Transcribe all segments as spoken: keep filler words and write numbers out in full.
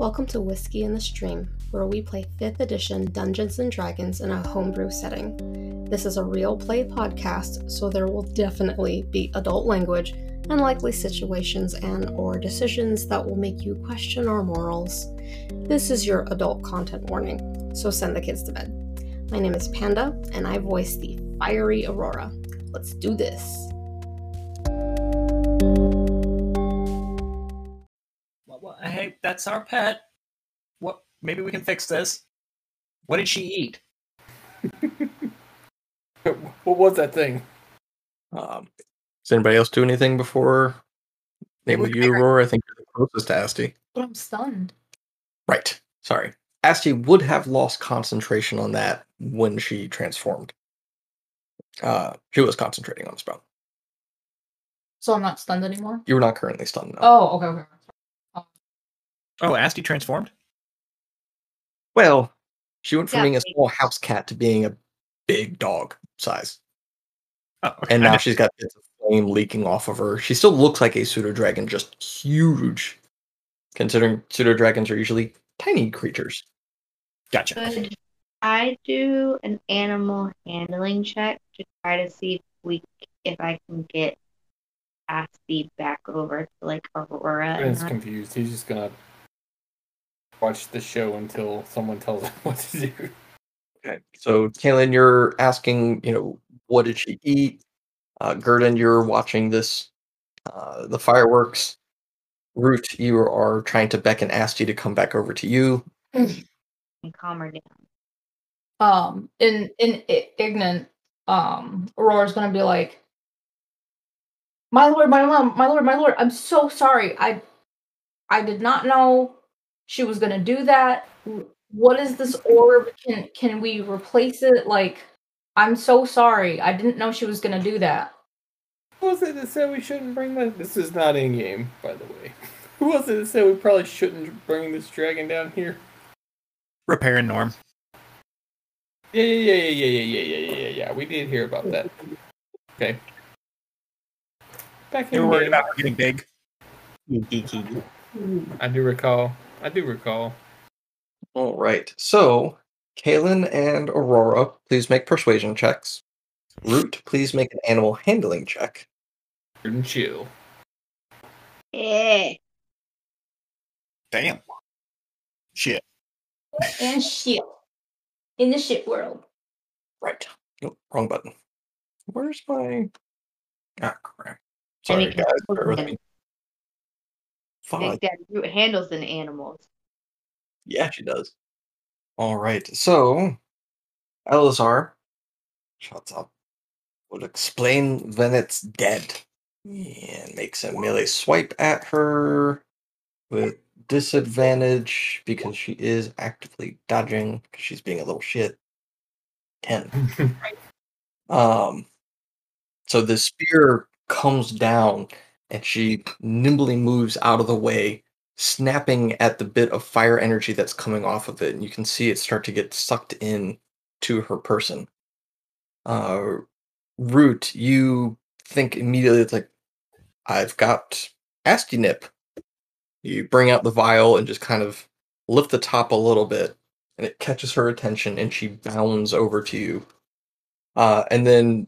Welcome to Whiskey in the Stream, where we play fifth edition Dungeons and Dragons in a homebrew setting. This is a real play podcast, so there will definitely be adult language, unlikely situations, and or decisions that will make you question our morals. This is your adult content warning, so send the kids to bed. My name is Panda, and I voice the fiery Aurora. Let's do this. Hey, that's our pet. What? Maybe we can fix this. What did she eat? What was that thing? Um, Does anybody else do anything before? Name of you, Aurora. I think you're the closest to Asti. But I'm stunned. Right. Sorry. Asti would have lost concentration on that when she transformed. Uh, she was concentrating on the spell. So I'm not stunned anymore? You're not currently stunned. No. Oh, okay, okay. Oh, Asti transformed? Well, she went from yeah. being a small house cat to being a big dog size. Oh, okay. And now she's got bits of flame leaking off of her. She still looks like a pseudo-dragon, just huge. Considering pseudo-dragons are usually tiny creatures. Gotcha. Could I do an animal handling check to try to see if, we, if I can get Asti back over to, like, Aurora? He's confused. He's just gonna watch the show until someone tells him what to do. Okay, so Caitlin, you're asking, you know, what did she eat? Uh, Gurden, you're watching this, uh, the fireworks. Root, you are trying to beckon Asti to come back over to you and calm her down. Um, in in Ignan, um, Aurora's gonna be like, "My lord, my lord, my lord, my lord! I'm so sorry. I, I did not know." She was going to do that. What is this orb? Can can we replace it? Like, I'm so sorry. I didn't know she was going to do that. Who was it that said we shouldn't bring this? This is not in-game, by the way. Who was it that said we probably shouldn't bring this dragon down here? Repair and Norm. Yeah, yeah, yeah, yeah, yeah, yeah, yeah, yeah, yeah. We did hear about that. Okay. Back in you were worried about her getting big. I do recall. I do recall. All right. So, Caitlin and Aurora, please make persuasion checks. Root, please make an animal handling check. And chill. Eh. Damn. Shit. And shit. In the shit world. Right. Nope. Wrong button. Where's my... Ah, crap. Sorry, guys. Bear with me. That handles the animals. Yeah, she does. All right, so Eleazar shuts up. Would explain when it's dead and makes a melee swipe at her with disadvantage because she is actively dodging because she's being a little shit. Ten. um. So the spear comes down. And she nimbly moves out of the way, snapping at the bit of fire energy that's coming off of it. And you can see it start to get sucked in to her person. Uh, Root, you think immediately, it's like, I've got Asti Nip. You bring out the vial and just kind of lift the top a little bit. And it catches her attention and she bounds over to you. Uh, and then...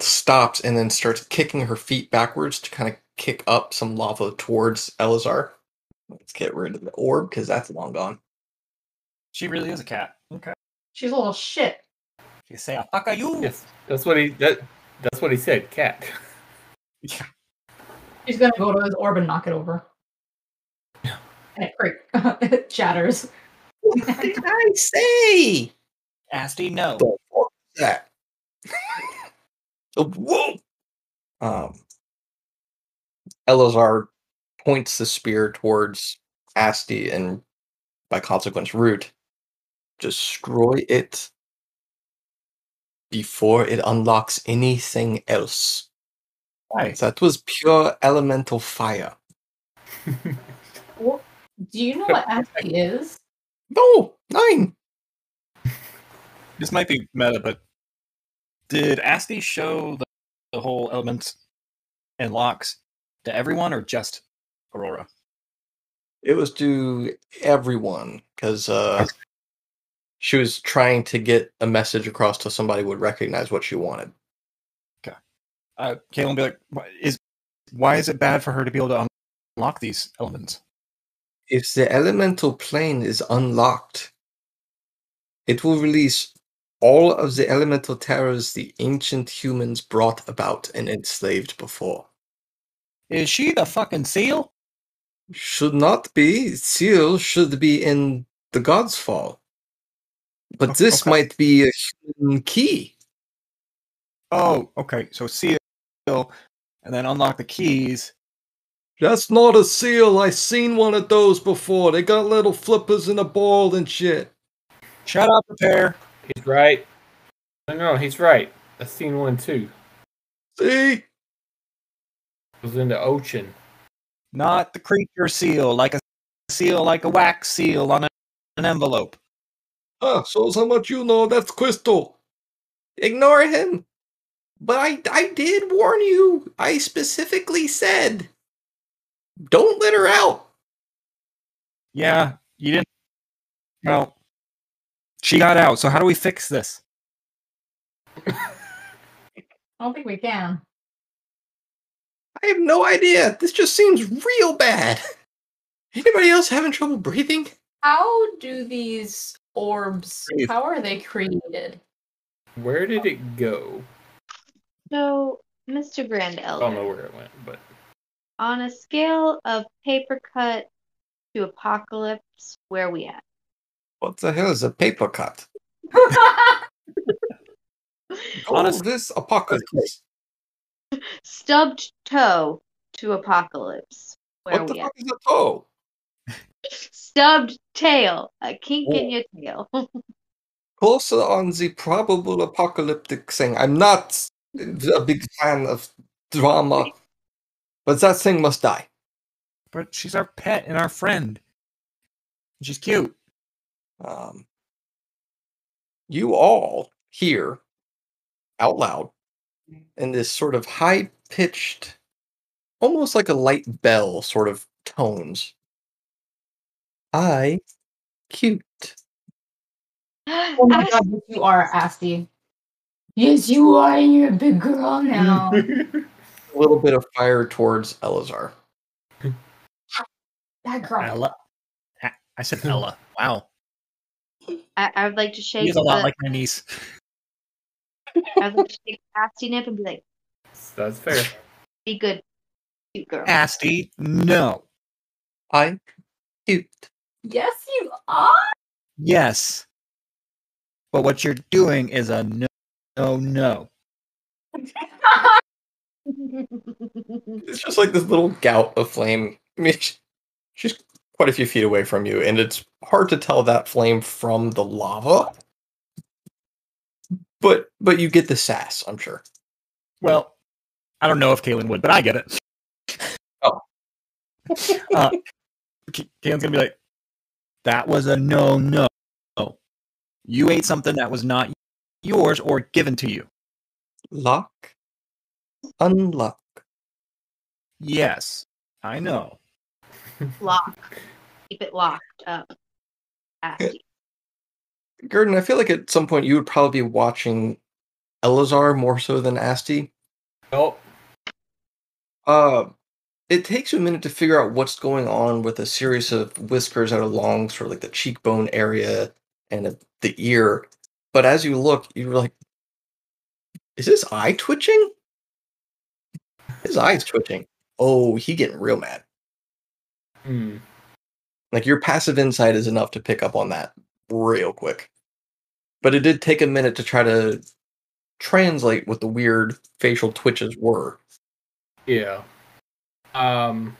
stops and then starts kicking her feet backwards to kind of kick up some lava towards Eleazar. Let's get rid of the orb, because that's long gone. She really is a cat. Okay. She's a little shit. She's saying, fuck you! Yes, that's what he that, That's what he said, cat. Yeah. She's gonna go to his orb and knock it over. Yeah. And it creaks. It shatters. What did I say? Asti, no. Don't fuck that. Whoa! Um, Eleazar points the spear towards Asti and, by consequence, Root. Destroy it before it unlocks anything else. Why? That was pure elemental fire. Well, do you know what Asti is? No! Nine! This might be meta, but did Asti show the, the whole elements and locks to everyone, or just Aurora? It was to everyone, because uh, she was trying to get a message across to somebody who would recognize what she wanted. Okay. Uh, Caitlin would be like, why is, why is it bad for her to be able to unlock these elements? If the elemental plane is unlocked, it will release all of the elemental terrors the ancient humans brought about and enslaved before. Is she the fucking seal? Should not be. Seal should be in the God's Fall. But okay, this okay. might be a hidden key. Oh, okay. So seal, and then unlock the keys. That's not a seal. I seen one of those before. They got little flippers and a ball and shit. Shut up, Pair. He's right. No, no, he's right. I've seen one too. See? It was in the ocean. Not the creature seal, like a seal, like a wax seal on a, an envelope. Ah, shows how much you know. That's Crystal. Ignore him. But I, I did warn you. I specifically said, don't let her out. Yeah, you didn't. Well, she got out. So how do we fix this? I don't think we can. I have no idea. This just seems real bad. Anybody else having trouble breathing? How do these orbs, how are they created? Where did it go? So, Mister Grand Elder, I don't know where it went, but... on a scale of paper cut to apocalypse, where are we at? What the hell is a paper cut? On this apocalypse. Stubbed toe to apocalypse. Where what the fuck is a toe? Stubbed tail. A kink oh. in your tail. Also on the probable apocalyptic thing. I'm not a big fan of drama, but that thing must die. But she's our pet and our friend. She's cute. Um, you all hear out loud in this sort of high-pitched, almost like a light bell sort of tones. I, cute. Oh my Asti. God, yes you are, Asti. Yes you are, you're a big girl now. A little bit of fire towards Eleazar. That girl. Ella. I said Ella. Wow. I, I would like to shake. She's a lot the... like my niece. I would take Asti nip and be like, that's fair. Be good, cute girl. Asti, no. I'm cute. Yes, you are. Yes. But what you're doing is a no, no, no. It's just like this little gout of flame. I mean, she's quite a few feet away from you, and it's hard to tell that flame from the lava. But but you get the sass, I'm sure. Well, I don't know if Caitlin would, but I get it. Oh. uh, Caitlin's going to be like, that was a no-no. You ate something that was not yours or given to you. Lock. Unlock. Yes, I know. Lock. Keep it locked up. Asty. Gurden, I feel like at some point you would probably be watching Eleazar more so than Asti. Nope. Uh, it takes you a minute to figure out what's going on with a series of whiskers that are long, sort of like the cheekbone area and the ear. But as you look, you're like, is his eye twitching? His eye's twitching. Oh, he getting real mad. Hmm. Like, your passive insight is enough to pick up on that real quick. But it did take a minute to try to translate what the weird facial twitches were. Yeah. Um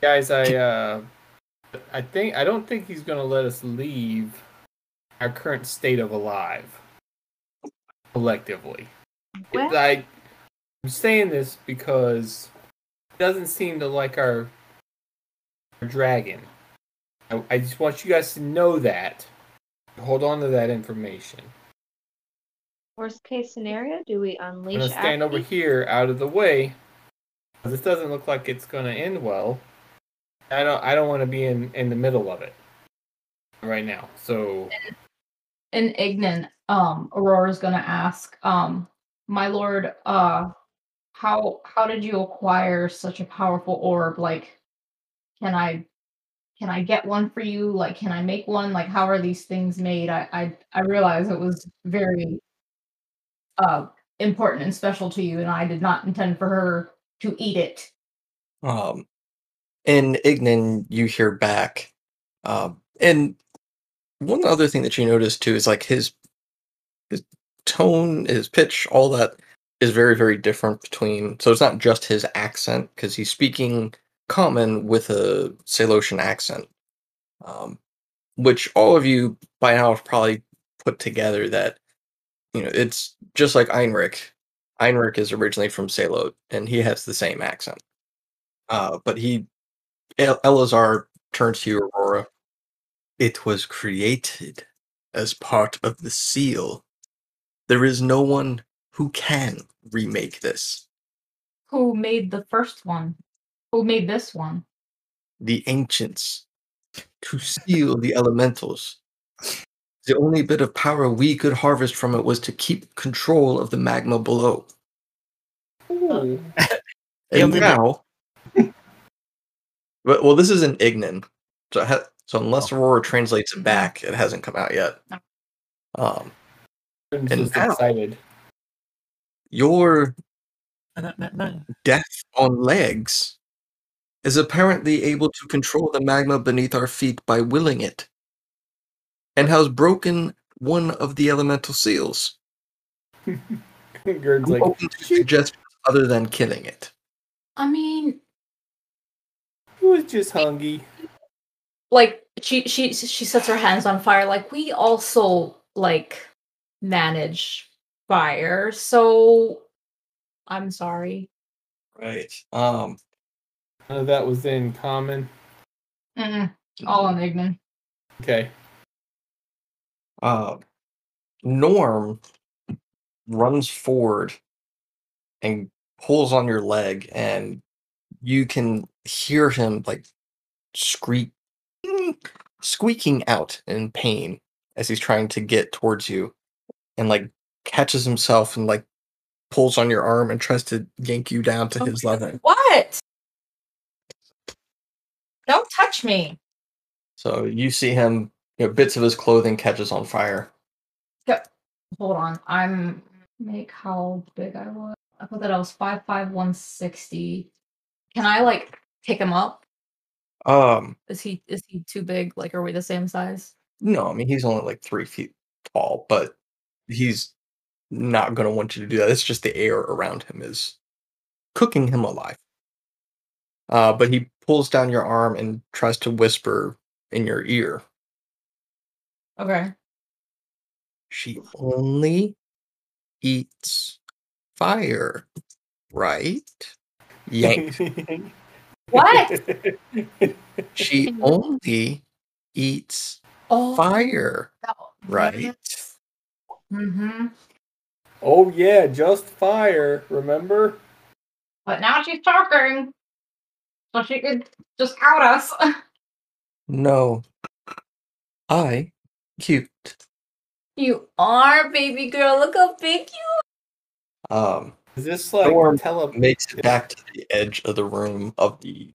guys, I uh I think I don't think he's gonna let us leave our current state of alive collectively. It, like I'm saying this because it doesn't seem to like our, our dragon. I, I just want you guys to know that. Hold on to that information. Worst case scenario, do we unleash? I'm gonna stand over here, out of the way. This doesn't look like it's gonna end well. I don't. I don't want to be in, in the middle of it right now. So, and, and Ignan, um, Aurora's going to ask, um, my lord, uh, how how did you acquire such a powerful orb? Like, can I can I get one for you? Like, can I make one? Like, how are these things made? I I, I realize it was very uh, important and special to you, and I did not intend for her to eat it. Um. And Ignan, you hear back. Um, and one other thing that you notice too is like his, his tone, his pitch, all that is very, very different between. So it's not just his accent, because he's speaking common with a Salotian accent, um, which all of you by now have probably put together that, you know, it's just like Einrich. Einrich is originally from Salo, and he has the same accent. Uh, but he. Eleazar turns to you, Aurora. It was created as part of the seal. There is no one who can remake this. Who made the first one? Who made this one? The ancients. To seal the elementals. The only bit of power we could harvest from it was to keep control of the magma below. Ooh. And now... But, well, this is an Ignan, so, ha- so unless Aurora translates it back, it hasn't come out yet. Um, I'm just now, excited. Your no, no, no. death on legs is apparently able to control the magma beneath our feet by willing it, and has broken one of the elemental seals. Gurd's like, open to suggestions other than killing it. I mean. He was just hungry. Like, she, she she sets her hands on fire. Like, we also, like, manage fire, so I'm sorry. Right. Um, none of that was in common? Mm-mm. All on Ignan. Okay. Uh, Norm runs forward and pulls on your leg, and you can hear him like squeak, squeaking out in pain as he's trying to get towards you, and like catches himself and like pulls on your arm and tries to yank you down to oh his level. What? Don't touch me. So you see him, you know, bits of his clothing catches on fire. Yep. Hold on. I'm make how big I was. I thought that I was five five one sixty. Can I like pick him up? Um, is he is he too big? Like, are we the same size? No, I mean he's only like three feet tall, but he's not going to want you to do that. It's just the air around him is cooking him alive. Uh, but he pulls down your arm and tries to whisper in your ear. Okay. She only eats fire, right? Yanked. What? She only eats oh, fire, no. Right? Mm-hmm. Oh yeah, just fire. Remember? But now she's talking, so she could just out us. No, I cute. You are, baby girl. Look how big you are. Um. Is this like Norm tele- makes it back to the edge of the room of the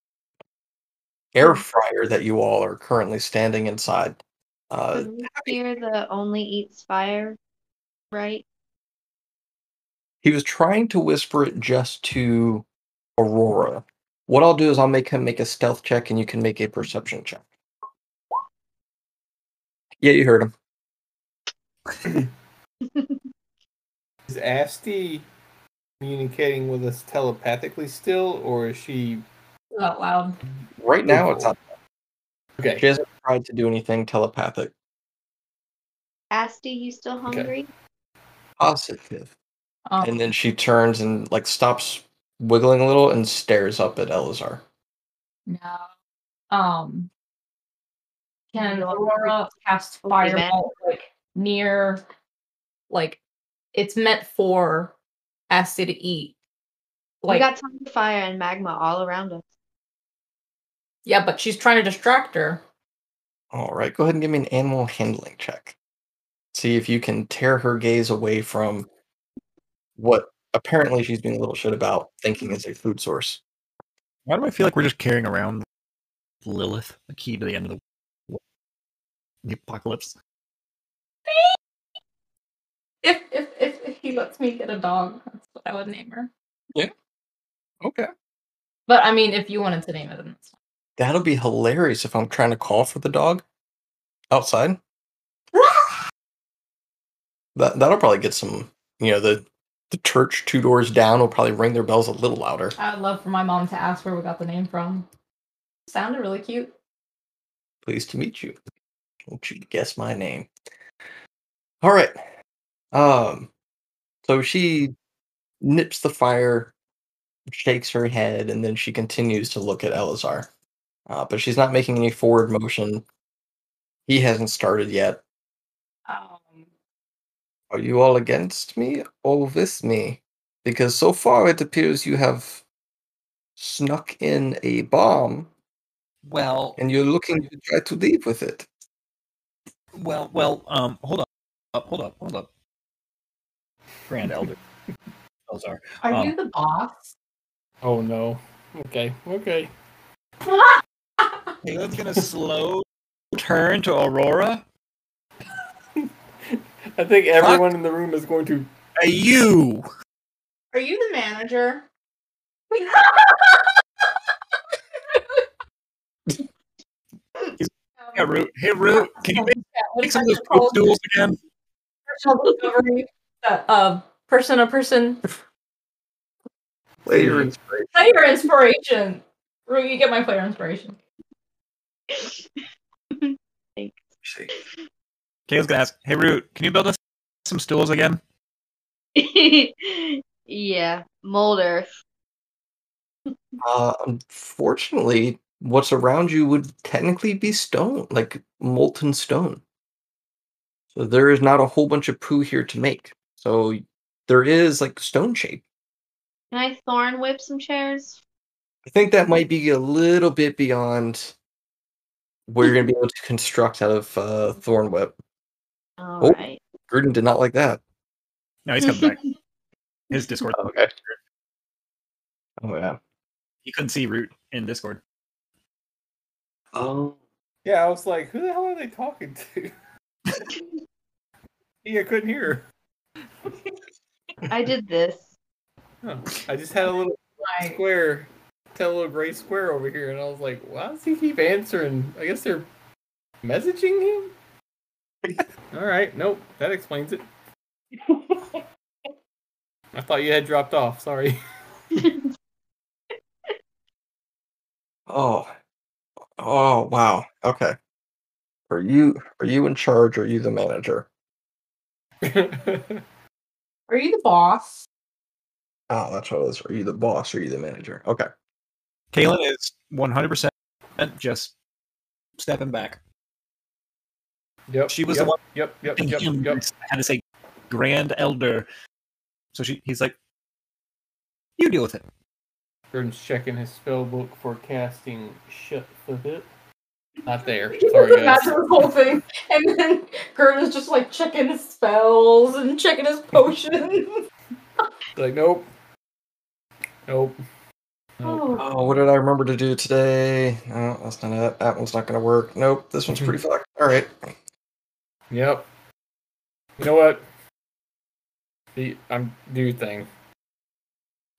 air fryer that you all are currently standing inside. Uh, Can you hear the only eats fire, right? He was trying to whisper it just to Aurora. What I'll do is I'll make him make a stealth check, and you can make a perception check. Yeah, you heard him. Is Asti communicating with us telepathically still, or is she out loud? Right now, it's not. Okay. She hasn't tried to do anything telepathic. Asti, you still hungry? Okay. Positive. Oh. And then she turns and like stops wiggling a little and stares up at Eleazar. No. Um. Can Aurora cast fireball like near? Like it's meant for Asti to eat. Like, we got tons of fire and magma all around us. Yeah, but she's trying to distract her. All right, go ahead and give me an animal handling check. See if you can tear her gaze away from what apparently she's being a little shit about, thinking is a food source. Why do I feel like we're just carrying around Lilith, the key to the end of the world, the apocalypse? If, if if he lets me get a dog, that's what I would name her. Yeah. Okay. But I mean, if you wanted to name it, then that's fine. That'll be hilarious if I'm trying to call for the dog outside. that that'll probably get some. You know, the the church two doors down will probably ring their bells a little louder. I would love for my mom to ask where we got the name from. Sounded really cute. Pleased to meet you. Won't you guess my name? All right. Um, so she nips the fire, shakes her head, and then she continues to look at Eleazar. Uh, but she's not making any forward motion. He hasn't started yet. Um, Are you all against me or with me? Because so far it appears you have snuck in a bomb. Well, and you're looking to try to leave with it. Well, well, um, hold up, up hold up, hold up. Grand Elder. Elzar. Are um, you the boss? Oh no. Okay, okay. That's gonna slow turn to Aurora. I think everyone Fuck. in the room is going to. Are you? Are you the manager? Yeah, Root. Hey, Root. Can you make some of those poke duels again? Uh, uh, person to person. Player inspiration. Player inspiration. Rue, you get my player inspiration. Thanks. Kayla's gonna ask, hey Root, can you build us some stools again? Yeah, mold earth. Uh, unfortunately, what's around you would technically be stone, like molten stone. So there is not a whole bunch of poo here to make. So there is like stone shape. Can I thorn whip some chairs? I think that might be a little bit beyond where you're going to be able to construct out of uh, thorn whip. All oh, right. Gurden did not like that. No, he's coming back. His Discord. Oh, okay. Oh, yeah. You couldn't see Root in Discord. Oh. Yeah, I was like, who the hell are they talking to? Yeah, I couldn't hear her. I did this. Huh. I just had a little right. square, had a little gray square over here, and I was like, why does he keep answering? I guess they're messaging him? Alright, nope, that explains it. I thought you had dropped off, sorry. Oh. Oh, wow. Okay. Are you are you in charge or are you the manager? Are you the boss? Oh, that's what it was. Are you the boss or are you the manager? Okay. Caitlin is one hundred percent just stepping back. Yep. She was yep, the one yep, yep, yep, yep. had to say Grand Elder. So she he's like, you deal with it. Gordon's checking his spell book for casting shit with it. Not there. Sorry, guys. That's the whole thing. And then Gurden is just like checking his spells and checking his potions. Like, nope. Nope. nope. Oh. oh, what did I remember to do today? No, that's not it. That one's not going to work. Nope, this one's pretty fucked. All right. Yep. You know what? The I'm new thing.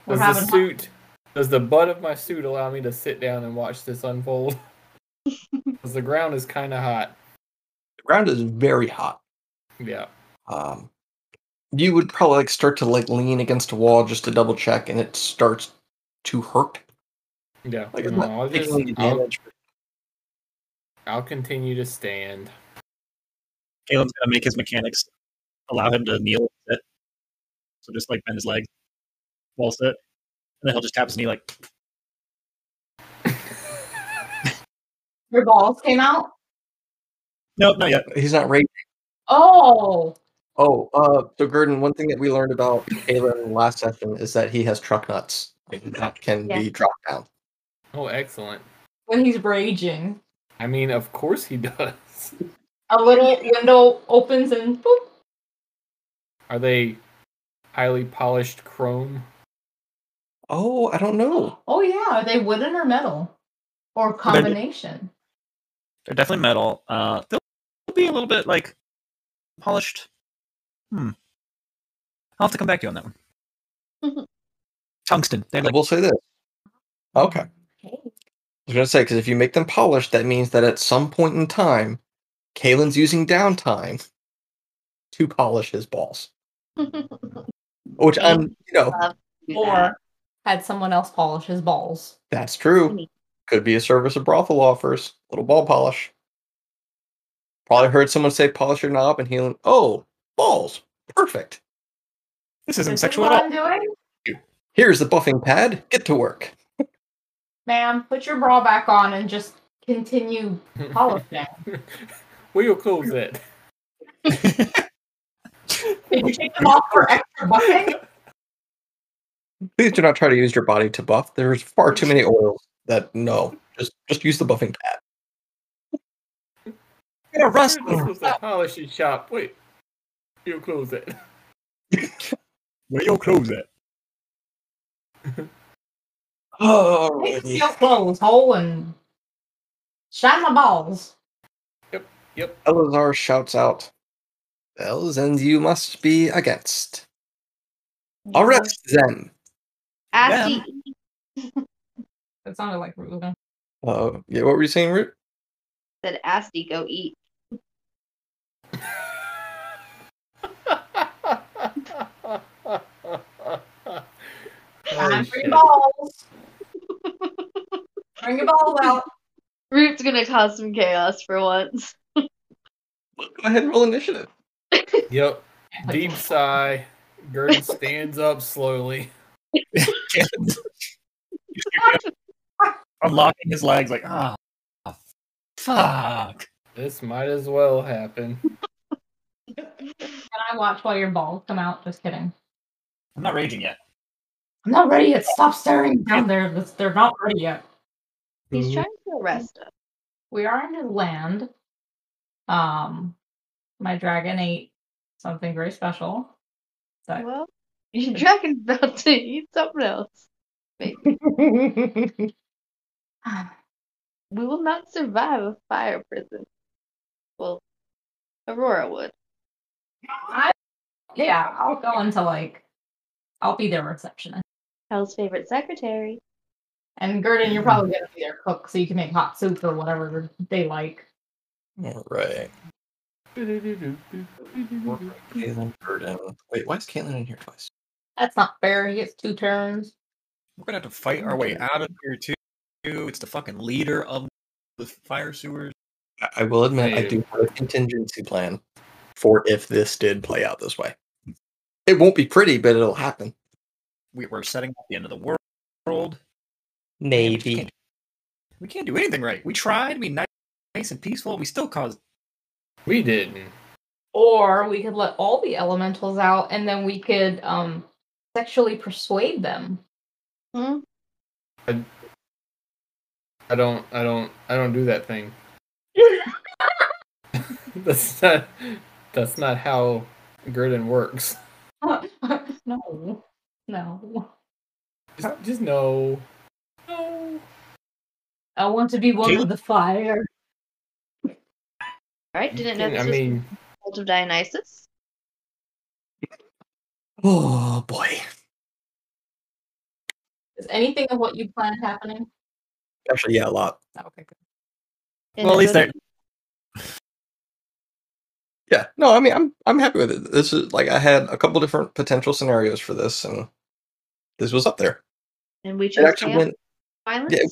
Does the suit? Fun. Does the butt of my suit allow me to sit down and watch this unfold? Because the ground is kind of hot. The ground is very hot. Yeah. Um, you would probably like start to like lean against a wall just to double check, and it starts to hurt. Yeah. Like it's no, not taking damage. I'll, I'll continue to stand. Caleb's gonna make his mechanics allow him to kneel and sit. So just like bend his leg, wall sit, and then he'll just tap his knee like. Your balls came out? No, not yet. He's not raging. Oh. Oh, uh, so Gurden, one thing that we learned about Kayla in the last session is that he has truck nuts. And that can yeah. be dropped down. Oh, excellent. When he's raging. I mean, of course he does. A little window opens and boop. Are they highly polished chrome? Oh, I don't know. Oh, yeah. Are they wooden or metal? Or combination? They're, they're definitely metal. Uh, they'll be a little bit, like, polished. Hmm. I'll have to come back to you on that one. Mm-hmm. Tungsten. They're like... We'll say this. Okay. Okay. I was going to say, because if you make them polished, that means that at some point in time, Kalen's using downtime to polish his balls. Which I'm, you know. Or had someone else polish his balls. That's true. Could be a service a brothel offers. Little ball polish. Probably heard someone say polish your knob and healing. Oh, balls. Perfect. This isn't this sexual is at all. I'm doing? Here's the buffing pad. Get to work. Ma'am, put your bra back on and just continue polishing. We'll close it. Did you take them off for extra buffing? Please do not try to use your body to buff. There's far too many oils that, no. Just just use the buffing pad. Get a rust. This was a polishing shop. Wait. We'll close it. We'll close it. Oh, take your clothes, hole, and shine my balls. Yep, yep. Eleazar shouts out, "Bells, and you must be against. Arrest them." Asti. That sounded like Root. Oh, yeah. What were you saying, Root? Said Asti, go eat. Time for your balls. Bring your balls out. Root's gonna cause some chaos for once. Go ahead and roll initiative. Yep. Deep sigh. Gurden stands up slowly. Unlocking his legs like, ah, oh, fuck. This might as well happen. Can I watch while your balls come out? Just kidding. I'm not raging yet. I'm not ready yet. Stop staring down there. They're not ready yet. He's trying to arrest us. We are in his land. Um, my dragon ate something very special. So well, your dragon's about to eat something else. Maybe. We will not survive a fire prison. Well, Aurora would. I, yeah, I'll go into like, I'll be their receptionist. Hell's favorite secretary. And Gurden, you're probably going to be their cook, so you can make hot soup or whatever they like. All right. Caitlin, Gurden. Wait, why is Caitlin in here twice? That's not fair. He gets two turns. We're going to have to fight our way out of here, too. It's the fucking leader of the fire sewers. I, I will admit, hey. I do have a contingency plan for if this did play out this way. It won't be pretty, but it'll happen. We were setting up the end of the world. Maybe. We can't, we can't do anything right. We tried to be nice, nice and peaceful. We still caused... We didn't. Or we could let all the elementals out, and then we could um, sexually persuade them. Hmm? I, I don't... I don't... I don't do that thing. That's not... That's not how Gurden works. No. No. Just, just no. No. I want to be one Caitlin. Of the fire. Alright, didn't know this I was mean... cult of Dionysus. Oh, boy. Is anything of what you planned happening? Actually, yeah, a lot. Oh, okay, good. And well, at least that... Yeah, no, I mean, I'm I'm happy with it. This is like I had a couple different potential scenarios for this, and this was up there. And we chose it actually went, violence. Yeah,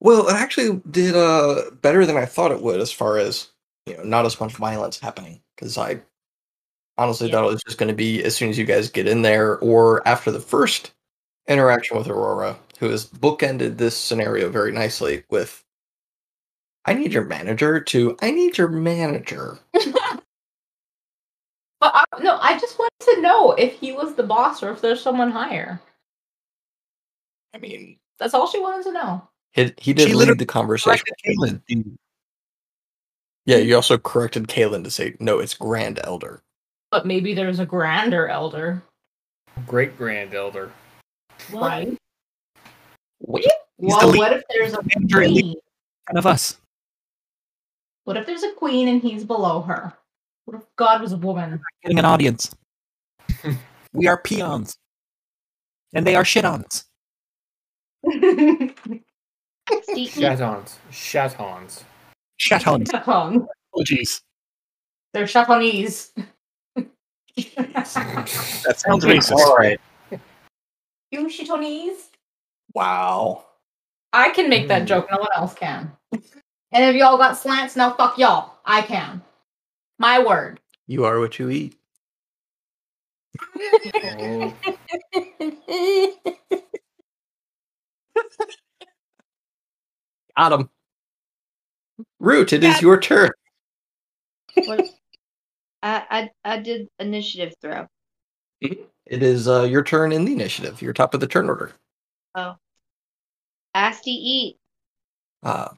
well, it actually did uh better than I thought it would, as far as you know, not as much violence happening. Because I honestly yeah. thought it was just going to be as soon as you guys get in there, or after the first interaction with Aurora, who has bookended this scenario very nicely with. I need your manager to. I need your manager. But I, no, I just wanted to know if he was the boss or if there's someone higher. I mean, that's all she wanted to know. He, he did lead the conversation. Caitlin. Yeah, you also corrected Caitlin to say, no, it's Grand Elder. But maybe there's a grander elder. Great Grand Elder. Why? What? Well, what if there's a queen? None of us. What if there's a queen and he's below her? What if God was a woman? Getting an audience. We are peons. And they are shit-ons. Shat-ons. Shat-ons. Shat-ons. Shat-ons. Oh, jeez. They're Shat-onese. That sounds racist. All right. You Shat-onese? Wow. I can make that joke. No one else can. And if y'all got slants, now fuck y'all. I can. My word. You are what you eat. Oh. Got him. Root, it is your turn. I, I I did initiative throw. It is uh, your turn in the initiative. You're top of the turn order. Oh. Asti eat. Uh,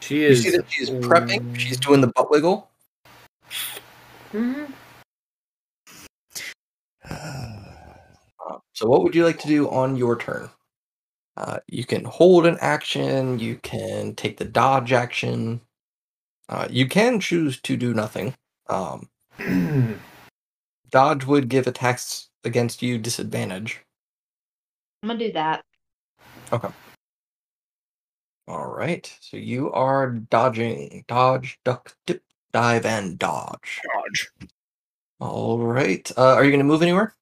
she is. You see that she's prepping. She's doing the butt wiggle. Mm-hmm. Uh, so what would you like to do on your turn? Uh, you can hold an action. You can take the dodge action. Uh, you can choose to do nothing. Um, dodge would give attacks against you disadvantage. I'm going to do that. Okay. All right. So you are dodging. Dodge, duck, dip, dive, and dodge. Dodge. All right. Uh, are you going to move anywhere?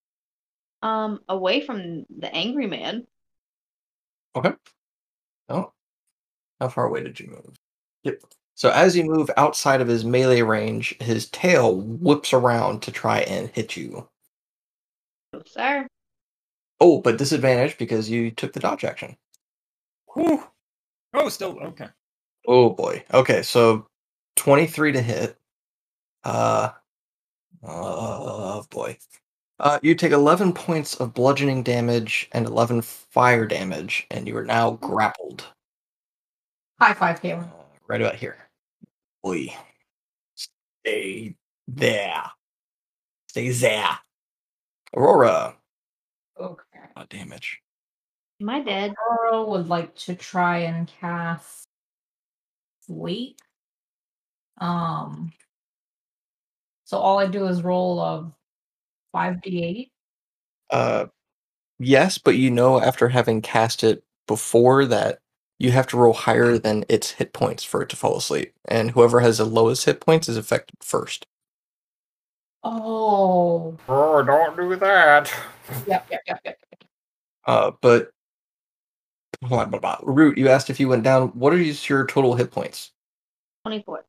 Um, away from the angry man. Okay. Oh. How far away did you move? Yep. So as you move outside of his melee range, his tail whips around to try and hit you. Oh, sir. Oh, but disadvantage because you took the dodge action. Whew. Oh, still. Okay. Oh, boy. Okay, so twenty-three to hit. Uh, oh, boy. Uh, you take eleven points of bludgeoning damage and eleven fire damage, and you are now grappled. High five, Caitlin. Uh, right about here. Boy. Stay there. Stay there. Aurora. Okay. Uh, damage. Am I dead? Aurora would like to try and cast Sleep. Um. So all I do is roll a five d eight? Uh, yes, but you know after having cast it before that, you have to roll higher than its hit points for it to fall asleep. And whoever has the lowest hit points is affected first. Oh. Oh, don't do that. Yep, yep, yep, yep. Uh, but, blah, blah, blah. Root, you asked if you went down. What are your total hit points? twenty-four.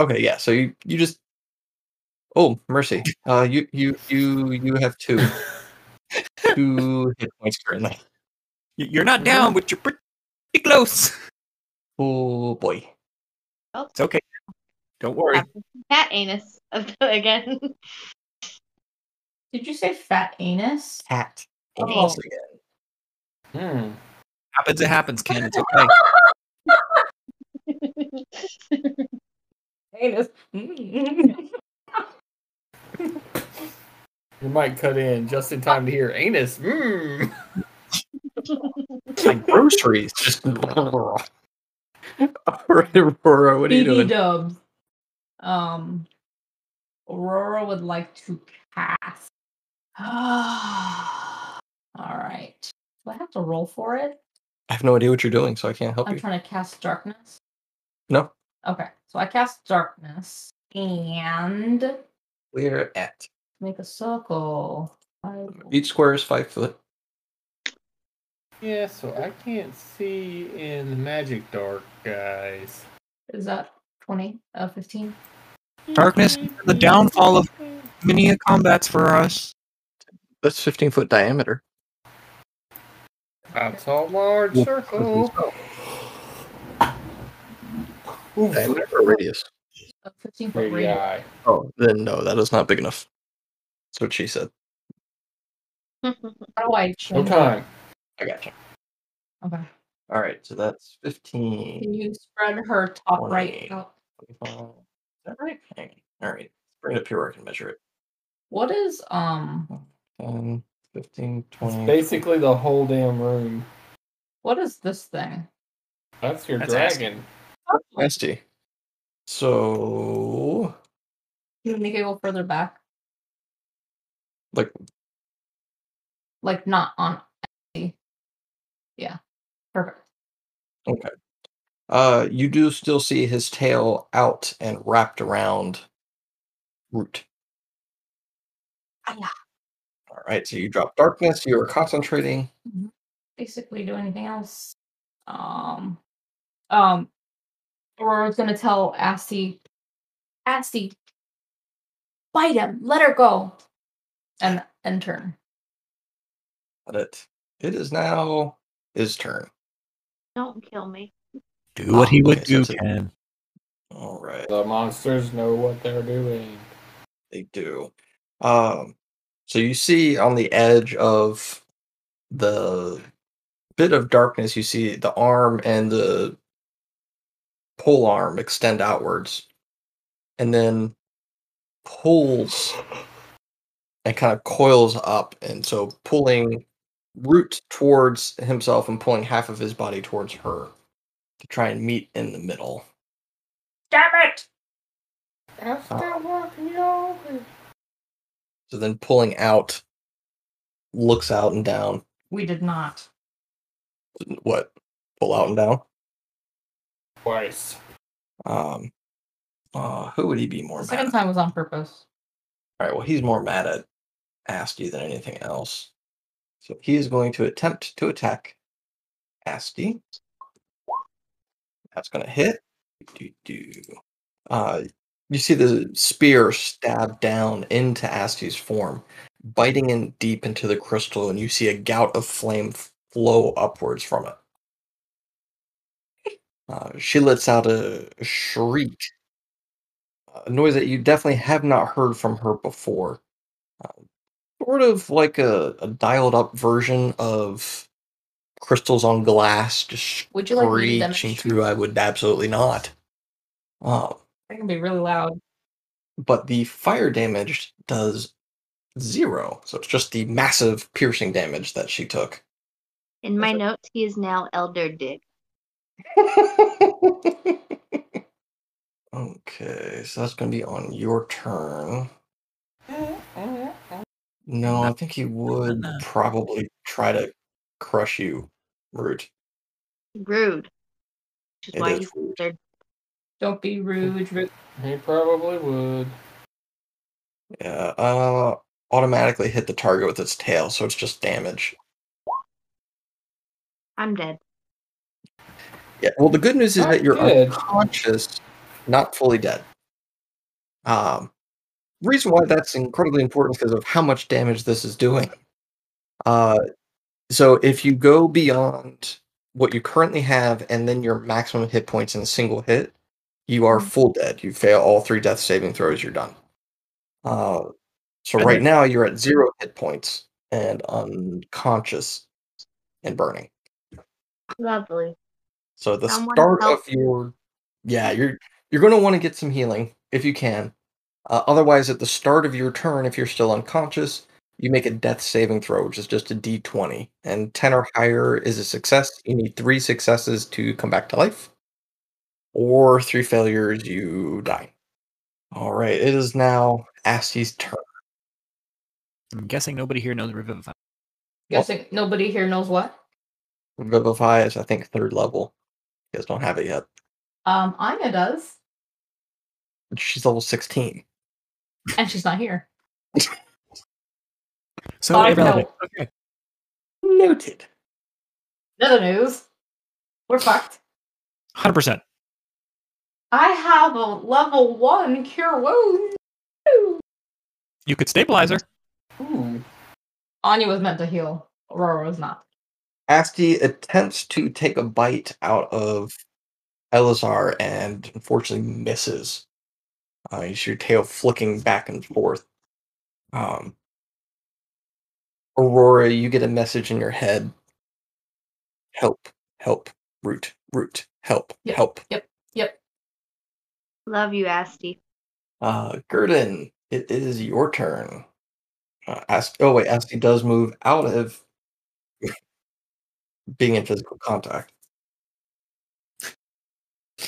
Okay, yeah, so you, you just... Oh, mercy. Uh, you, you, you, you have two. two hit points currently. You're not down, but you're pretty close. Oh, boy. Oh. It's okay. Don't worry. Fat anus again. Did you say fat anus? Fat anus oh. again. Hmm. Happens, it happens, Ken. It's okay. Anus. You might cut in just in time to hear anus. Mm. Like groceries. Just all right, Aurora, what are you doing? B B dubs. Um, Aurora would like to cast. All right. Do I have to roll for it? I have no idea what you're doing, so I can't help I'm you. I'm trying to cast darkness. No. Okay, so I cast darkness and. We're at. Make a circle. Five. Each square is five foot. Yeah, so I can't see in the magic dark, guys. Is that twenty? Uh, fifteen? Darkness is the downfall of many combats for us. That's fifteen foot diameter. That's a large yeah. circle. Ooh, diameter radius. fifteen foot radius. Oh, then no, that is not big enough. That's what she said. How do I change? No time. I gotcha. Okay. All right, so that's fifteen. Can you spread her top right out? twenty-five. All right, all right. Bring it up here where I can measure it. What is um? ten, fifteen, twenty. It's basically the whole damn room. What is this thing? That's your that's dragon. Asti. So. Can you go further back? Like. Like not on. Yeah. Perfect. Okay. Uh, you do still see his tail out and wrapped around Root. Alla. All right, so you drop darkness. You are concentrating. Basically, do anything else? Um, um, Aurora's gonna tell Asti, Asti, bite him. Let her go, and and turn. Got it. It is now his turn. Don't kill me. Do what oh, he would do. Can. All right. The monsters know what they're doing. They do. Um, so you see on the edge of the bit of darkness, you see the arm and the pole arm extend outwards, and then pulls and kind of coils up, and so pulling Root towards himself and pulling half of his body towards her to try and meet in the middle. Damn it! That's not working over. So then pulling out, looks out and down. We did not. What? Pull out and down? Twice. Um, uh, who would he be more mad at? The second time was on purpose. Alright, well, he's more mad at Asti than anything else. So he is going to attempt to attack Asti. That's going to hit. Do, do, do. Uh, you see the spear stab down into Asti's form, biting in deep into the crystal, and you see a gout of flame flow upwards from it. Uh, she lets out a shriek, a noise that you definitely have not heard from her before. Uh, sort of like a, a dialed-up version of crystals on glass just would you like reaching through. I would absolutely not. Um, They can be really loud. But the fire damage does zero. So it's just the massive piercing damage that she took. In my notes, he is now Elder Dig. Okay, so that's going to be on your turn. No, I think he would probably try to crush you, Root. Rude. Which is why he's Elder Dig. Don't be rude, Root. He probably would. Yeah, uh, automatically hit the target with its tail, so it's just damage. I'm dead. Yeah, well, the good news is I'm that you're dead. Unconscious, not fully dead. Um, reason why that's incredibly important is because of how much damage this is doing. Uh, so if you go beyond what you currently have and then your maximum hit points in a single hit, you are full dead. You fail all three death saving throws, you're done. Uh, so right now, you're at zero hit points and unconscious and burning. Lovely. So the Someone start of your... Yeah, you're you're going to want to get some healing, if you can. Uh, otherwise, at the start of your turn, if you're still unconscious, you make a death saving throw, which is just a d twenty. And ten or higher is a success. You need three successes to come back to life. Or three failures, you die. All right, it is now Asti's turn. I'm guessing nobody here knows Revivify. Guessing well, nobody here knows what? Revivify is, I think, third level. You guys don't have it yet. Um, Anya does. She's level sixteen. And she's not here. So oh, no. Okay. Noted. Another news. We're fucked. one hundred percent. I have a level one cure wound. You could stabilize her. Ooh. Anya was meant to heal. Aurora was not. Asti attempts to take a bite out of Eleazar and unfortunately misses. Uh, you see your tail flicking back and forth. Um, Aurora, you get a message in your head. Help. Help. Root, root, help, yep, help. Yep, yep. Love you, Asti. Uh, Gurden, it is your turn. Uh, Asti, oh wait, Asti does move out of being in physical contact.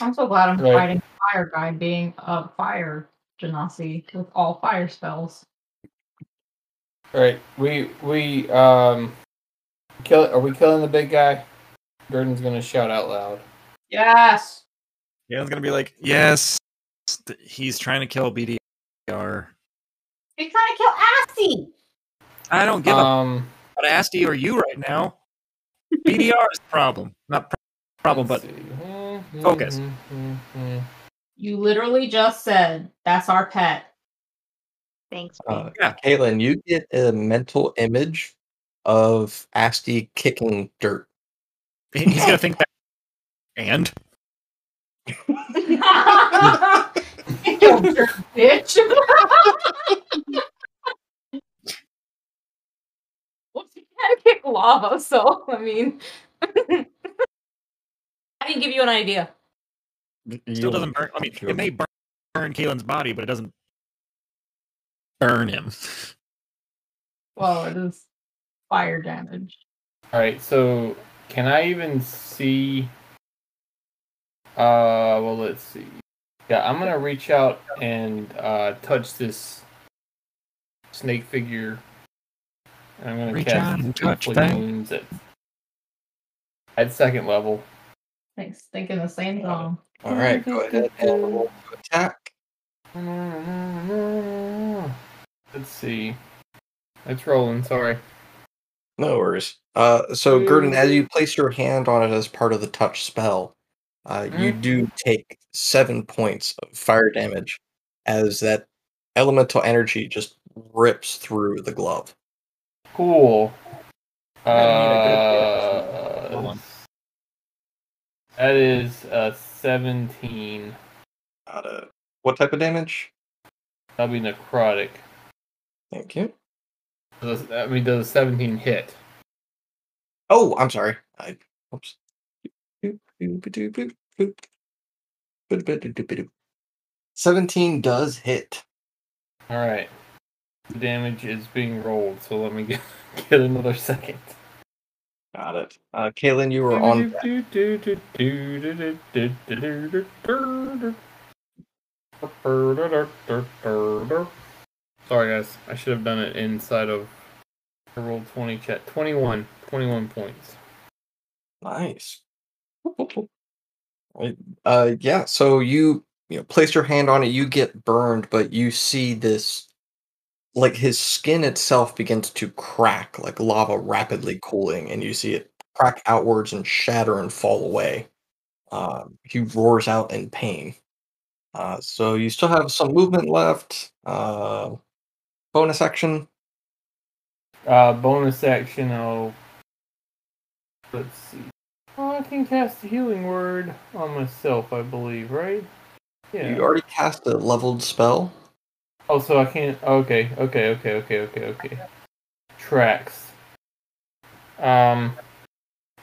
I'm so glad I'm right. fighting fire guy being a fire genasi with all fire spells. All right, we we um kill. Are we killing the big guy? Gurden's gonna shout out loud. Yes. Yeah, it's gonna be like yes. He's trying to kill B D R. He's trying to kill Asti. I don't give um, a about Asti or you right now. B D R is the problem, not problem, but focus. You literally just said that's our pet. Thanks. Uh, yeah, Caitlin, you get a mental image of Asti kicking dirt. He's gonna think that. And. Yo, dirt, bitch. Well, she can't kick lava, so I mean, I didn't give you an idea. It still doesn't burn. I mean, it may burn, burn Caitlin's body, but it doesn't burn him. Well, it is fire damage. All right, so can I even see? Uh, well, let's see. Yeah, I'm gonna reach out and uh, touch this snake figure. And I'm gonna reach cast and touch wounds at, at second level. Thanks, thinking the same song. Uh, all right, go ahead and roll to attack. Let's see. It's rolling. Sorry. No worries. Uh, so Gurden, as you place your hand on it as part of the touch spell. Uh, you mm. do take seven points of fire damage as that elemental energy just rips through the glove. Cool. Uh, that is a seventeen. Got it. What type of damage? That'll be necrotic. Thank you. Does, I mean, does a seventeen hit? Oh, I'm sorry. I, oops. seventeen does hit. Alright. The damage is being rolled, so let me get, get another second. Got it. Uh, Caitlin, you were on. Sorry, guys. I should have done it inside of the roll twenty chat. twenty-one. twenty-one points. Nice. Uh, yeah, so you, you know, place your hand on it, you get burned, but you see this, like his skin itself begins to crack, like lava rapidly cooling, and you see it crack outwards and shatter and fall away. Uh, he roars out in pain. Uh, so you still have some movement left. Uh, bonus action? Uh, bonus action, I'll... Let's see. Oh, I can cast a healing word on myself, I believe, right? Yeah. You already cast a leveled spell? Oh, so I can't... Okay, okay, okay, okay, okay, okay. Tracks. Um,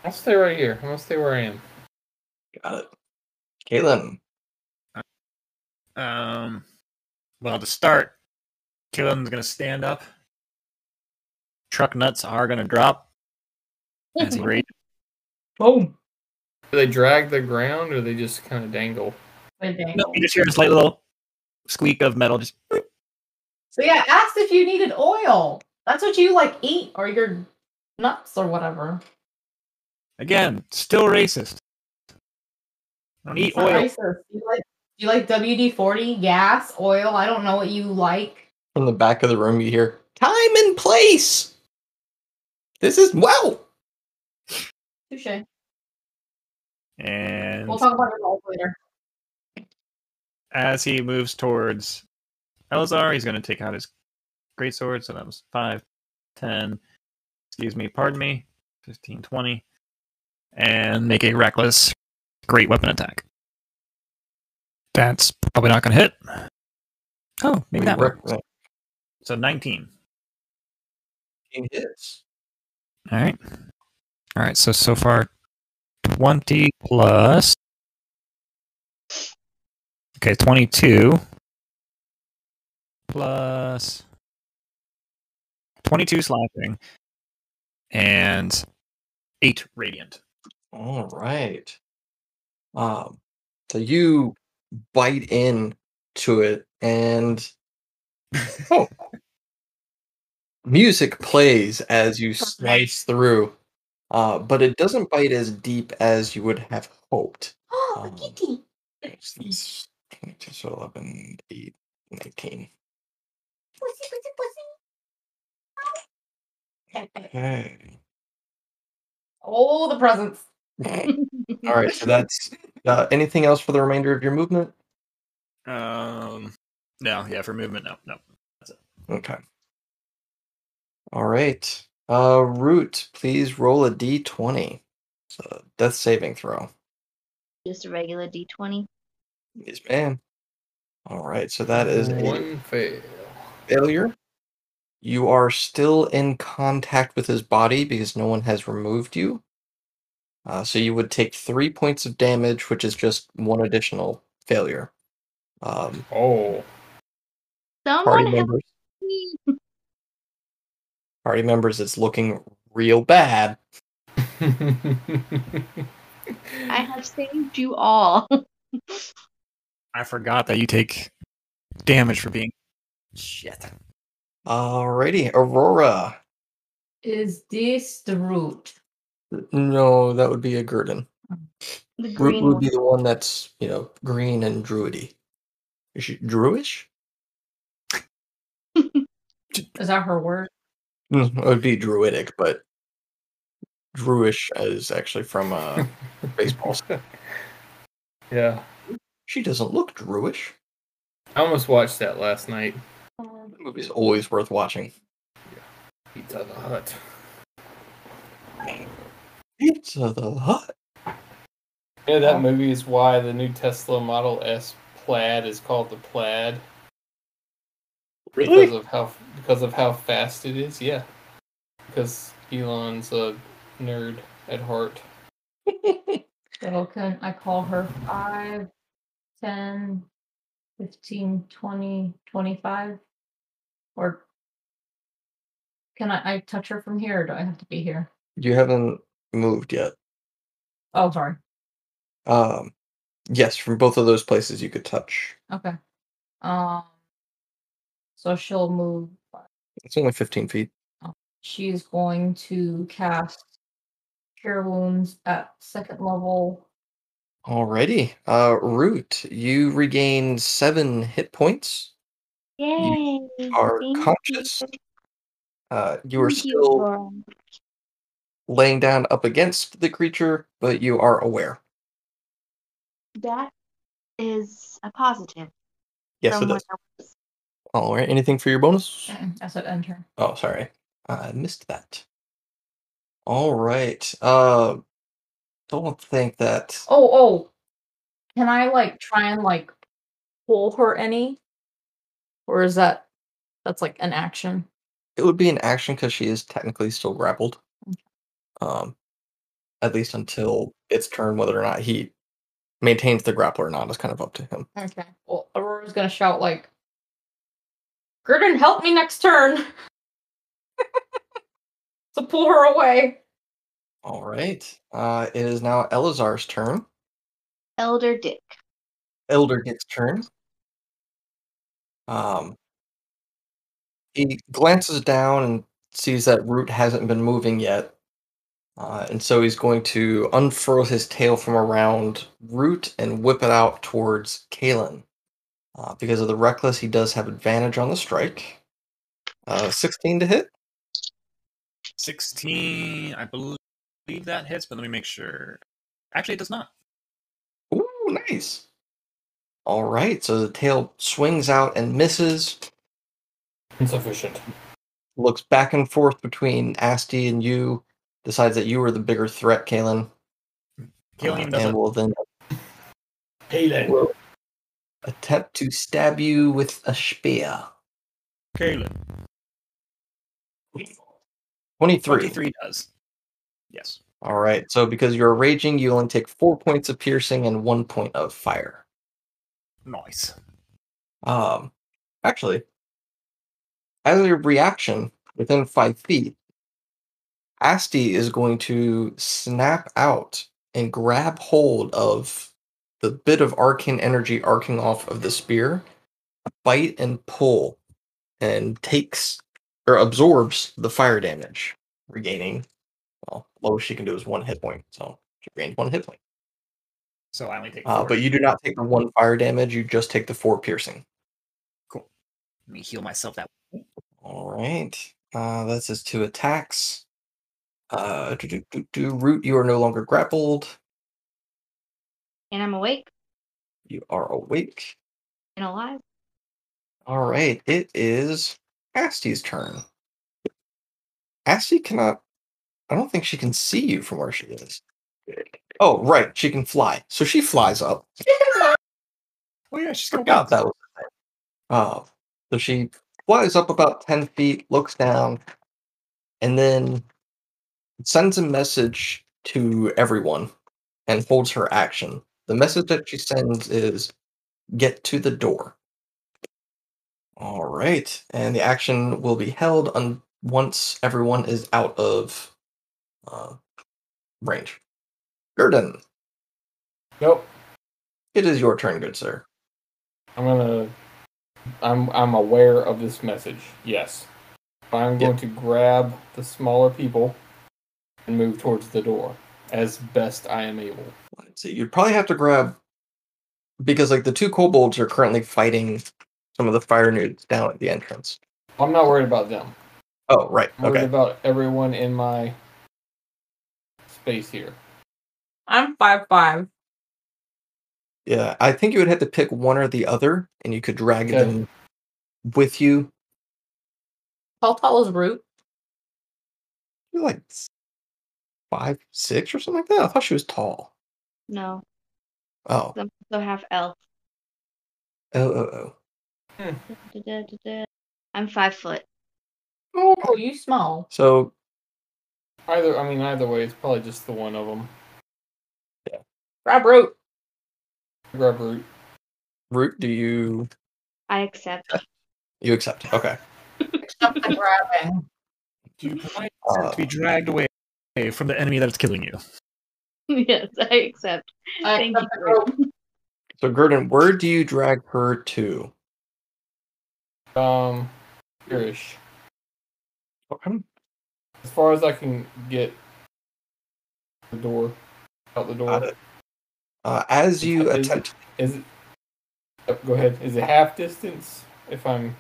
I'll stay right here. I'm going to stay where I am. Got it. Caitlin. Um, well, to start, Caitlin's going to stand up. Truck nuts are going to drop. As he rages. Boom. Do they drag the ground, or they just kind of dangle? They dangle. No, you just hear a slight little squeak of metal. Just. So yeah, ask if you needed oil. That's what you, like, eat, or your nuts, or whatever. Again, still racist. Don't eat oil. Racist. You like, you like W D forty, gas, oil, I don't know what you like. From the back of the room you hear, time and place! This is, well... Touche. And we'll talk about it later. As he moves towards Eleazar, he's going to take out his greatsword. So that was five, ten, excuse me, pardon me, fifteen, twenty, and make a reckless great weapon attack. That's probably not going to hit. Oh, maybe that works. So nineteen. It hits. All right. All right, so so far twenty plus... Okay, twenty-two. Plus... twenty-two slashing. And... eight radiant. All right. Um, so you bite in to it, and... oh. Music plays as you slice through, uh, but it doesn't bite as deep as you would have hoped. Oh, um, kitty! eleven, eight, nineteen. Pussy, pussy, pussy. Okay. All the presents. All right, so that's uh, anything else for the remainder of your movement? Um, no, yeah, for movement, no, no, that's it. Okay. All right. Uh, Root, please roll a d twenty. It's a death saving throw. Just a regular d twenty? Yes, ma'am. All right, so that is one fail. Failure. You are still in contact with his body because no one has removed you. Uh, so you would take three points of damage, which is just one additional failure. Um, oh. Someone party members. Party members, it's looking real bad. I have saved you all. I forgot that you take damage for being shit. Alrighty, Aurora. Is this the Root? No, that would be a Gurden. The Root would be the one that's, you know, green and druidy. Is she druish? Is that her word? It would be druidic, but druish is actually from uh, baseball. Yeah. She doesn't look druish. I almost watched that last night. The movie's always worth watching. Yeah. Pizza the Hut. Pizza the Hut? Yeah, that movie is why the new Tesla Model S Plaid is called the Plaid. Really? Because of how because of how fast it is, yeah. Because Elon's a nerd at heart. Okay, I call her five, ten, fifteen, twenty, twenty-five? Or can I, I touch her from here, or do I have to be here? You haven't moved yet. Oh, sorry. Um, yes, from both of those places you could touch. Okay. Um. So she'll move. It's only fifteen feet. She's going to cast Cure Wounds at second level. Alrighty. Uh, Root, you regain seven hit points. Yay! You are Thank conscious. You, uh, you are Thank still you, laying down up against the creature, but you are aware. That is a positive. Yes, it is. All right. Anything for your bonus? I said enter. Oh, sorry. I uh, missed that. All right. Uh, don't think that. Oh, oh. Can I like try and like pull her any, or is that that's like an action? It would be an action because she is technically still grappled. Okay. Um, at least until its turn, whether or not he maintains the grapple or not is kind of up to him. Okay. Well, Aurora's gonna shout like, Gurdon, help me next turn! So pull her away. All right. Uh, it is now Eleazar's turn. Elder Dick. Elder Dick's turn. Um, he glances down and sees that Root hasn't been moving yet. Uh, and so he's going to unfurl his tail from around Root and whip it out towards Caitlin. Uh, because of the Reckless, he does have advantage on the strike. Uh, sixteen to hit? sixteen, I believe that hits, but let me make sure. Actually, it does not. Ooh, nice. All right, so the tail swings out and misses. Insufficient. Looks back and forth between Asti and you. Decides that you are the bigger threat, Caitlin. Caitlin uh, doesn't. And will then... Caitlin. Will attempt to stab you with a spear. Caitlin. twenty-three. twenty-three does. Yes. All right, so because you're raging, you only take four points of piercing and one point of fire. Nice. Um, actually, as a reaction, within five feet, Asti is going to snap out and grab hold of the bit of arcane energy arcing off of the spear, bite and pull, and takes or absorbs the fire damage, regaining. Well, lowest she can do is one hit point, so she gains one hit point. So I only take four. Uh, but you do not take the one fire damage, you just take the four piercing. Cool. Let me heal myself that way. Alright. Uh, that's his two attacks. Uh, do, do, do, do, Root, you are no longer grappled. And I'm awake. You are awake. And alive. Alright, it is Asti's turn. Asti cannot... I don't think she can see you from where she is. Oh, right. She can fly. So she flies up. Yeah. Oh, yeah. She's forgot that was the thing. Uh, so she flies up about ten feet, looks down, and then sends a message to everyone and holds her action. The message that she sends is, get to the door. All right. And the action will be held un- once everyone is out of... Uh, range. Gurden. Nope. It is your turn, good sir. I'm gonna. I'm I'm aware of this message. Yes. I'm going yep. to grab the smaller people and move towards the door as best I am able. Let's see. You'd probably have to grab because like the two kobolds are currently fighting some of the fire nudes down at the entrance. I'm not worried about them. Oh right. I'm okay. Worried about everyone in my. Here. I'm five five. Yeah, I think you would have to pick one or the other, and you could drag okay. them with you. How tall is Root? You're like five, six or something like that? I thought she was tall. No. Oh. I'm also half elf. Oh, oh, oh. Hmm. Da, da, da, da, da. I'm five foot. Oh, you small. So... Either, I mean, either way, it's probably just the one of them. Yeah. Grab Root. Grab Root. Root, do you... I accept. You accept, okay. Accept the grabbing. Do you provide uh, to be dragged away from the enemy that's killing you? Yes, I accept. I Thank accept you, Root. So, Gurden, where do you drag her to? Um, Irish. Okay. As far as I can get the door, out the door. Uh, as you is, attempt... Is it, is it, go ahead. Is it half distance? If I'm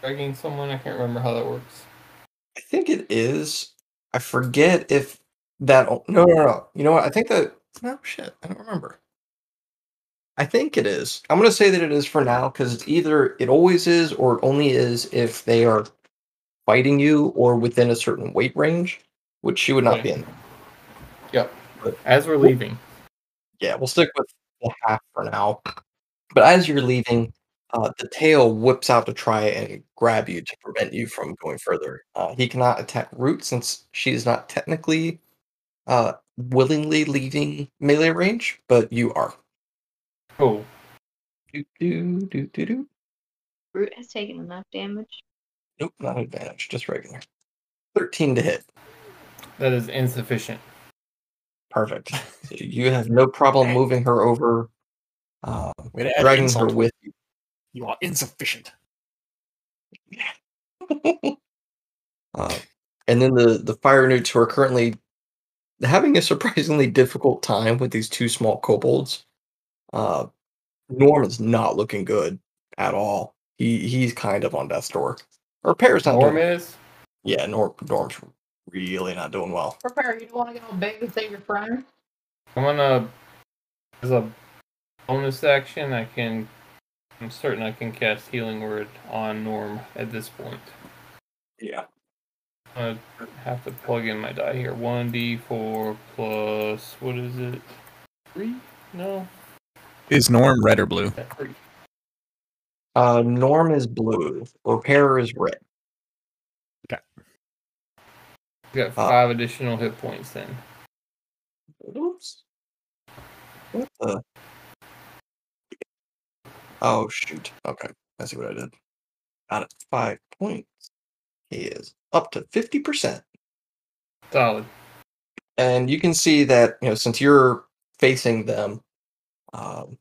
dragging someone, I can't remember how that works. I think it is. I forget if that... No, no, no. You know what? I think that... No, shit. I don't remember. I think it is. I'm going to say that it is for now, because it's either it always is, or it only is if they are... fighting you or within a certain weight range, which she would not right. be in. Yep. But as we're leaving. Yeah, we'll stick with the half for now. But as you're leaving, uh, the tail whips out to try and grab you to prevent you from going further. Uh, he cannot attack Root since she is not technically uh, willingly leaving melee range, but you are. Oh. Do, do, do, do, do. Root has taken enough damage. Nope, not advantage, just regular. thirteen to hit. That is insufficient. Perfect. You have no problem moving her over, uh, dragging her with you. You are insufficient. Yeah. uh, and then the, the fire newts who are currently having a surprisingly difficult time with these two small kobolds. Uh, Norm is not looking good at all. He He's kind of on death's door. Repair's not Norm doing well. Is? Yeah, Norm, Norm's really not doing well. Repair, you don't want to get all big and save your friend? I'm gonna... As a bonus action, I can... I'm certain I can cast Healing Word on Norm at this point. Yeah. I have to plug in my die here. one d four plus... What is it? three? No. Is Norm red or blue? three. Uh, Norm is blue. Repair is red. Okay. got five uh, additional hit points then. Oops. What the? Oh, shoot. Okay. I see what I did. Out of five points, he is up to fifty percent. Solid. And you can see that, you know, since you're facing them, um,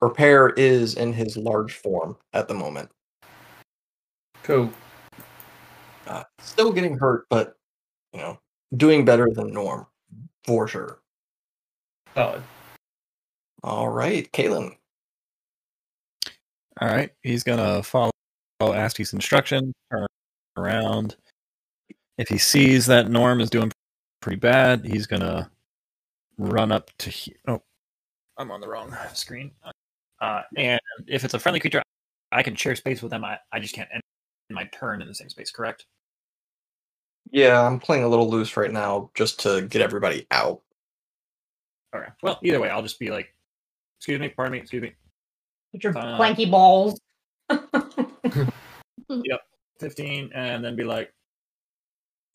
Repair is in his large form at the moment. Cool. Uh, still getting hurt, but, you know, doing better than Norm, for sure. Solid. All right, Caitlin. All right, he's going to follow Asti's instruction, turn around. If he sees that Norm is doing pretty bad, he's going to run up to here. Oh, I'm on the wrong screen. Uh, and if it's a friendly creature, I can share space with them. I, I just can't end my turn in the same space, correct? Yeah, I'm playing a little loose right now just to get everybody out. All right. Well, either way, I'll just be like, excuse me, pardon me, excuse me. Put your uh, blanky balls. Yep, fifteen, and then be like,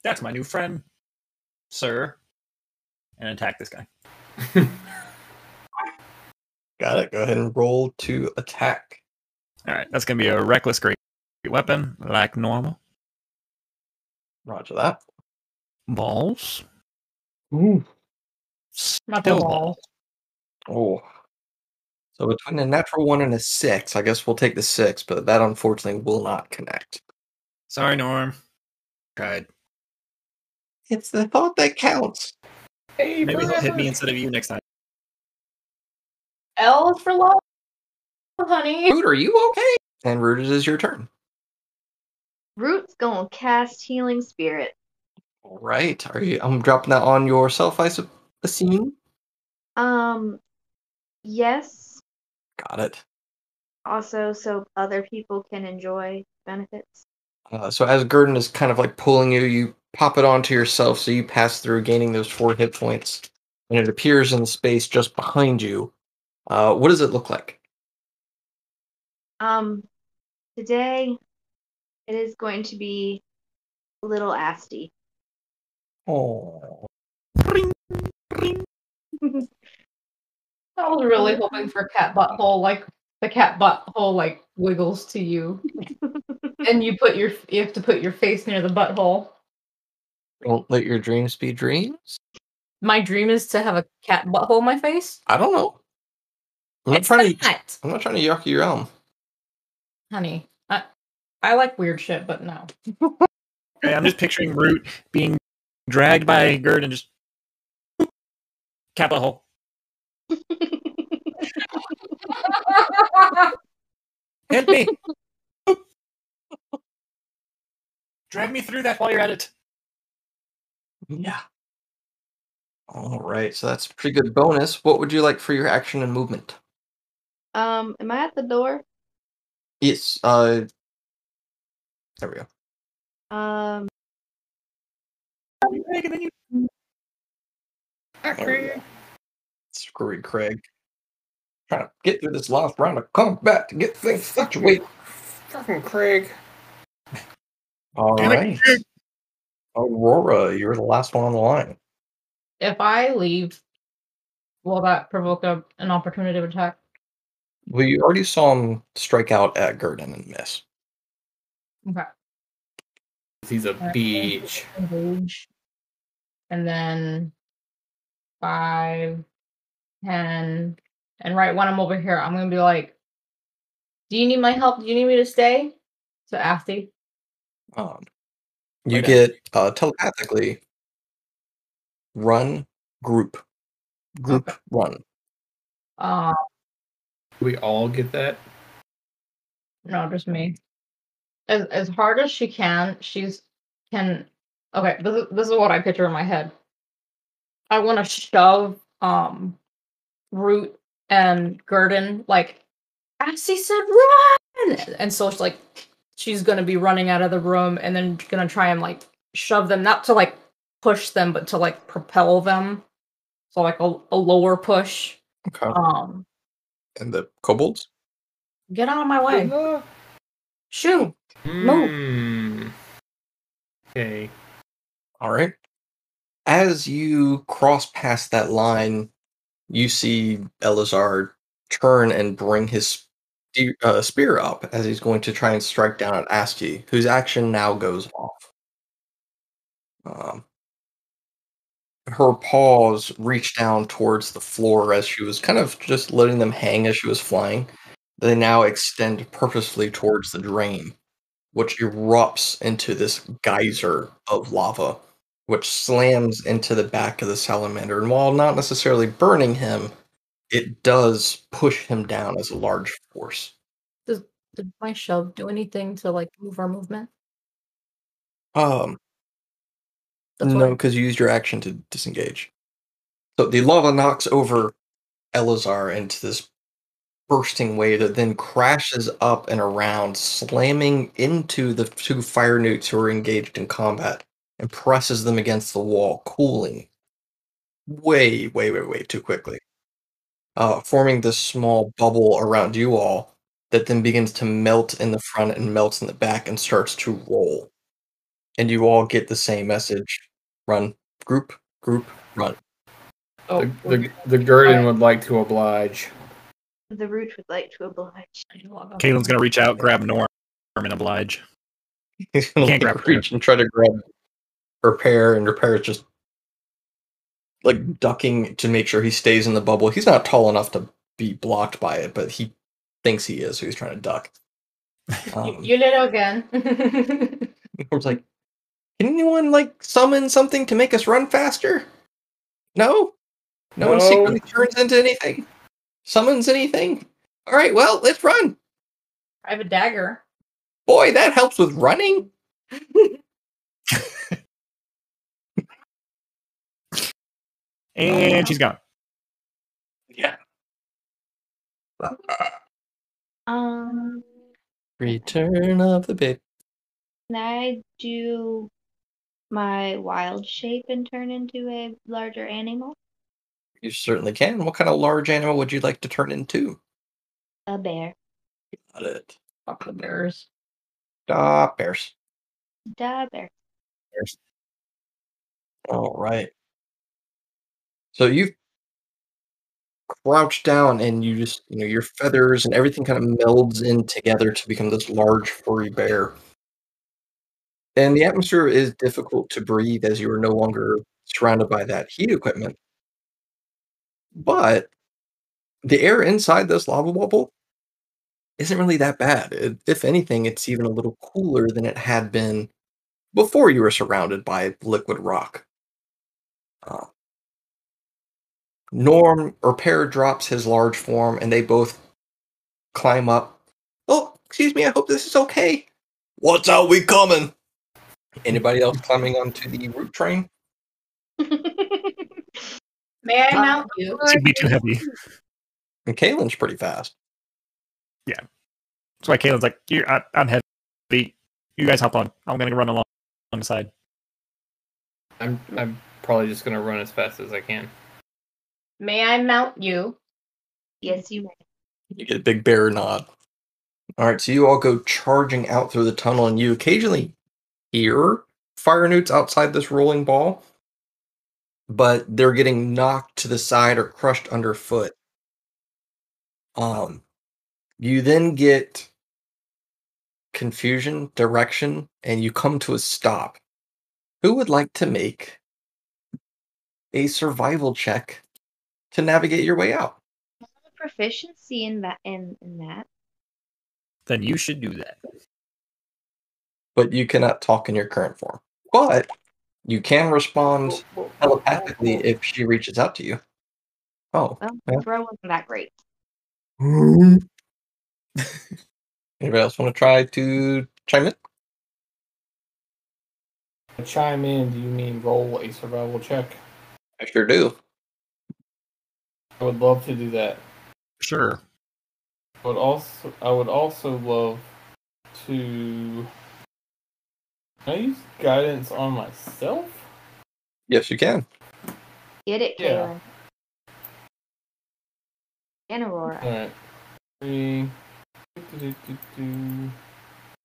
that's my new friend, sir, and attack this guy. Got it. Go ahead and roll to attack. All right, that's going to be a reckless great weapon, like normal. Roger that. Balls. Ooh. Not the ball. Oh. So between a natural one and a six, I guess we'll take the six, but that unfortunately will not connect. Sorry, Norm. Tried. It's the thought that counts. Hey, maybe brother. He'll hit me instead of you next time. L for love, honey. Root, are you okay? And Root, it is your turn. Root's gonna cast Healing Spirit. All right. Are you? I'm dropping that on yourself, I assume. Um. Yes. Got it. Also, so other people can enjoy benefits. Uh, so as Gurden is kind of like pulling you, you pop it onto yourself, so you pass through, gaining those four hit points, and it appears in the space just behind you. Uh, what does it look like? Um, today it is going to be little Asti. Oh. I was really hoping for cat butthole, like the cat butthole, like wiggles to you, and you put your you have to put your face near the butthole. Don't let your dreams be dreams. My dream is to have a cat butthole in my face. I don't know. I'm not it's trying not. to. I'm not trying to yuck your elm, honey. I I like weird shit, but no. Okay, I'm just picturing Root being dragged by Gurd and just cat butthole. Hit me. Drag me through that while you're at it. Yeah. All right, so that's a pretty good bonus. What would you like for your action and movement? Um, am I at the door? Yes. Uh, there we go. Um. Screwy Craig. Trying to get through this last round of combat to get things situated. Fucking Craig. All Damn right. It. Aurora, you're the last one on the line. If I leave, will that provoke a, an opportunity attack? Well, you already saw him strike out at Gurden and miss. Okay. He's a beach. And then five, ten, and right when I'm over here, I'm going to be like, do you need my help? Do you need me to stay? So, Asti. Um, you right get uh, telepathically run, group. Group, okay. Run. Uh, Do we all get that? No, just me. As as hard as she can, she's can... Okay, this is, this is what I picture in my head. I want to shove... Um, Root and Gurden, like, Asti said run! And so it's like, she's gonna be running out of the room and then gonna try and, like, shove them, not to, like, push them, but to, like, propel them. So, like, a, a lower push. Okay. Um, and the kobolds? Get out of my way. Uh-huh. Shoo! Mm. Move! Okay. All right. As you cross past that line, you see Eleazar turn and bring his uh, spear up as he's going to try and strike down at Asti, whose action now goes off. Um, her paws reach down towards the floor as she was kind of just letting them hang as she was flying. They now extend purposefully towards the drain, which erupts into this geyser of lava, which slams into the back of the salamander. And while not necessarily burning him, it does push him down as a large force. Does, does my shove do anything to, like, move our movement? Um, That's no, because you used your action to disengage. So the lava knocks over Eleazar into this bursting wave that then crashes up and around, slamming into the two fire newts who are engaged in combat, and presses them against the wall, cooling way, way, way, way too quickly, uh, forming this small bubble around you all that then begins to melt in the front and melts in the back and starts to roll. And you all get the same message: run, group, group, run. Oh, the the, the Gurden would like to oblige. The Root would like to oblige. Caitlin's gonna reach out, grab Norm, and oblige. He's gonna Can't grab reach her. and try to grab Repair, and Repair is just like ducking to make sure he stays in the bubble. He's not tall enough to be blocked by it, but he thinks he is, so he's trying to duck. Um, you little gun. Norm's like, can anyone like summon something to make us run faster? No? No, no one secretly turns into anything? Summons anything? Alright, well, let's run. I have a dagger. Boy, that helps with running. And she's gone. Yeah. Um Return of the Big. Can I do my wild shape and turn into a larger animal? You certainly can. What kind of large animal would you like to turn into? A bear. Got it. Fuck the bears. Da bears. Da bear. Bears. All right. So you crouch down and you just, you know, your feathers and everything kind of melds in together to become this large furry bear. And the atmosphere is difficult to breathe as you are no longer surrounded by that heat equipment. But the air inside this lava bubble isn't really that bad. It, if anything, it's even a little cooler than it had been before you were surrounded by liquid rock. Uh, Norm or Pair drops his large form, and they both climb up. Oh, excuse me, I hope this is okay. What's out, we coming? Anybody else climbing onto the Root train? May I mount you? It should be too heavy. And Caitlin's pretty fast. Yeah. That's why Caitlin's like, You're, I, I'm heavy. You guys hop on. I'm going to run along on the side. I'm, I'm probably just going to run as fast as I can. May I mount you? Yes, you may. You get a big bear nod. All right, so you all go charging out through the tunnel, and you occasionally hear fire newts outside this rolling ball, but they're getting knocked to the side or crushed underfoot. Um, you then get confusion, direction, and you come to a stop. Who would like to make a survival check to navigate your way out? I have a proficiency in that. In, in that. Then you should do that. But you cannot talk in your current form. But you can respond oh, oh, telepathically oh, oh. if she reaches out to you. Oh. Well, yeah. Throw wasn't that great. Anybody else want to try to chime in? Chime in, do you mean roll a survival check? I sure do. I would love to do that. Sure. I would also, I would also love to... Can I use guidance on myself? Yes, you can. Get it, Caitlin. Yeah. And Aurora. Alright. Three.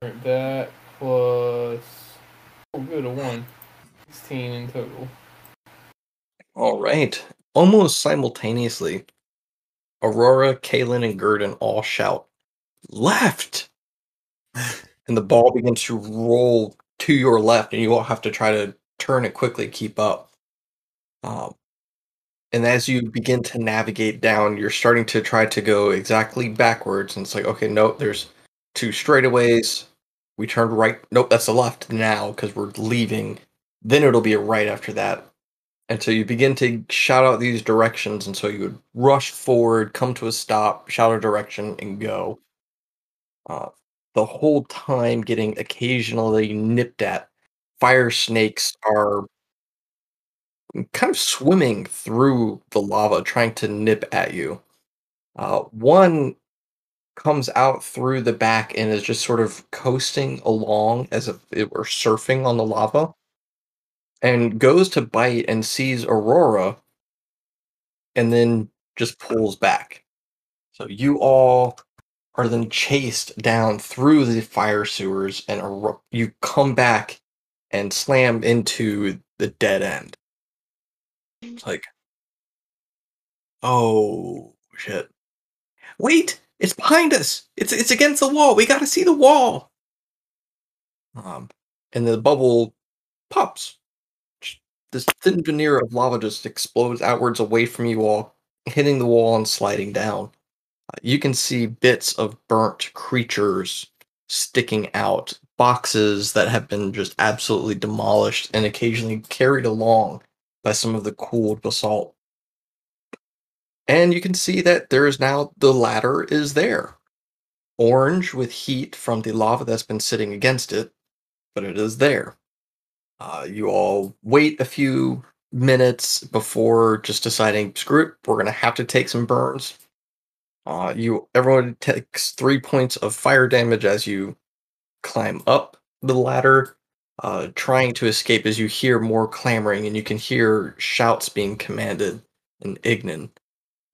Alright, that plus... Oh, good, a one. sixteen in total. All right. Almost simultaneously, Aurora, Caitlin, and Gurden all shout, "Left!" And the ball begins to roll to your left, and you all have to try to turn and quickly keep up. Um, and as you begin to navigate down, you're starting to try to go exactly backwards. And it's like, okay, nope, there's two straightaways. We turned right. Nope, that's a left now because we're leaving. Then it'll be a right after that. And so you begin to shout out these directions. And so you would rush forward, come to a stop, shout a direction, and go. Uh, the whole time getting occasionally nipped at. Fire snakes are kind of swimming through the lava, trying to nip at you. Uh, one comes out through the back and is just sort of coasting along as if it were surfing on the lava, and goes to bite and sees Aurora and then just pulls back. So you all are then chased down through the fire sewers, and Aurora, you come back and slam into the dead end. It's like, oh shit. Wait, it's behind us. It's it's against the wall. We gotta see the wall. Um and the bubble pops. This thin veneer of lava just explodes outwards away from you all, hitting the wall and sliding down. Uh, you can see bits of burnt creatures sticking out, boxes that have been just absolutely demolished and occasionally carried along by some of the cooled basalt. And you can see that there is now, the ladder is there. Orange with heat from the lava that's been sitting against it, but it is there. Uh, you all wait a few minutes before just deciding, screw it, we're going to have to take some burns. Uh, you everyone takes three points of fire damage as you climb up the ladder, uh, trying to escape as you hear more clamoring, and you can hear shouts being commanded in Ignan.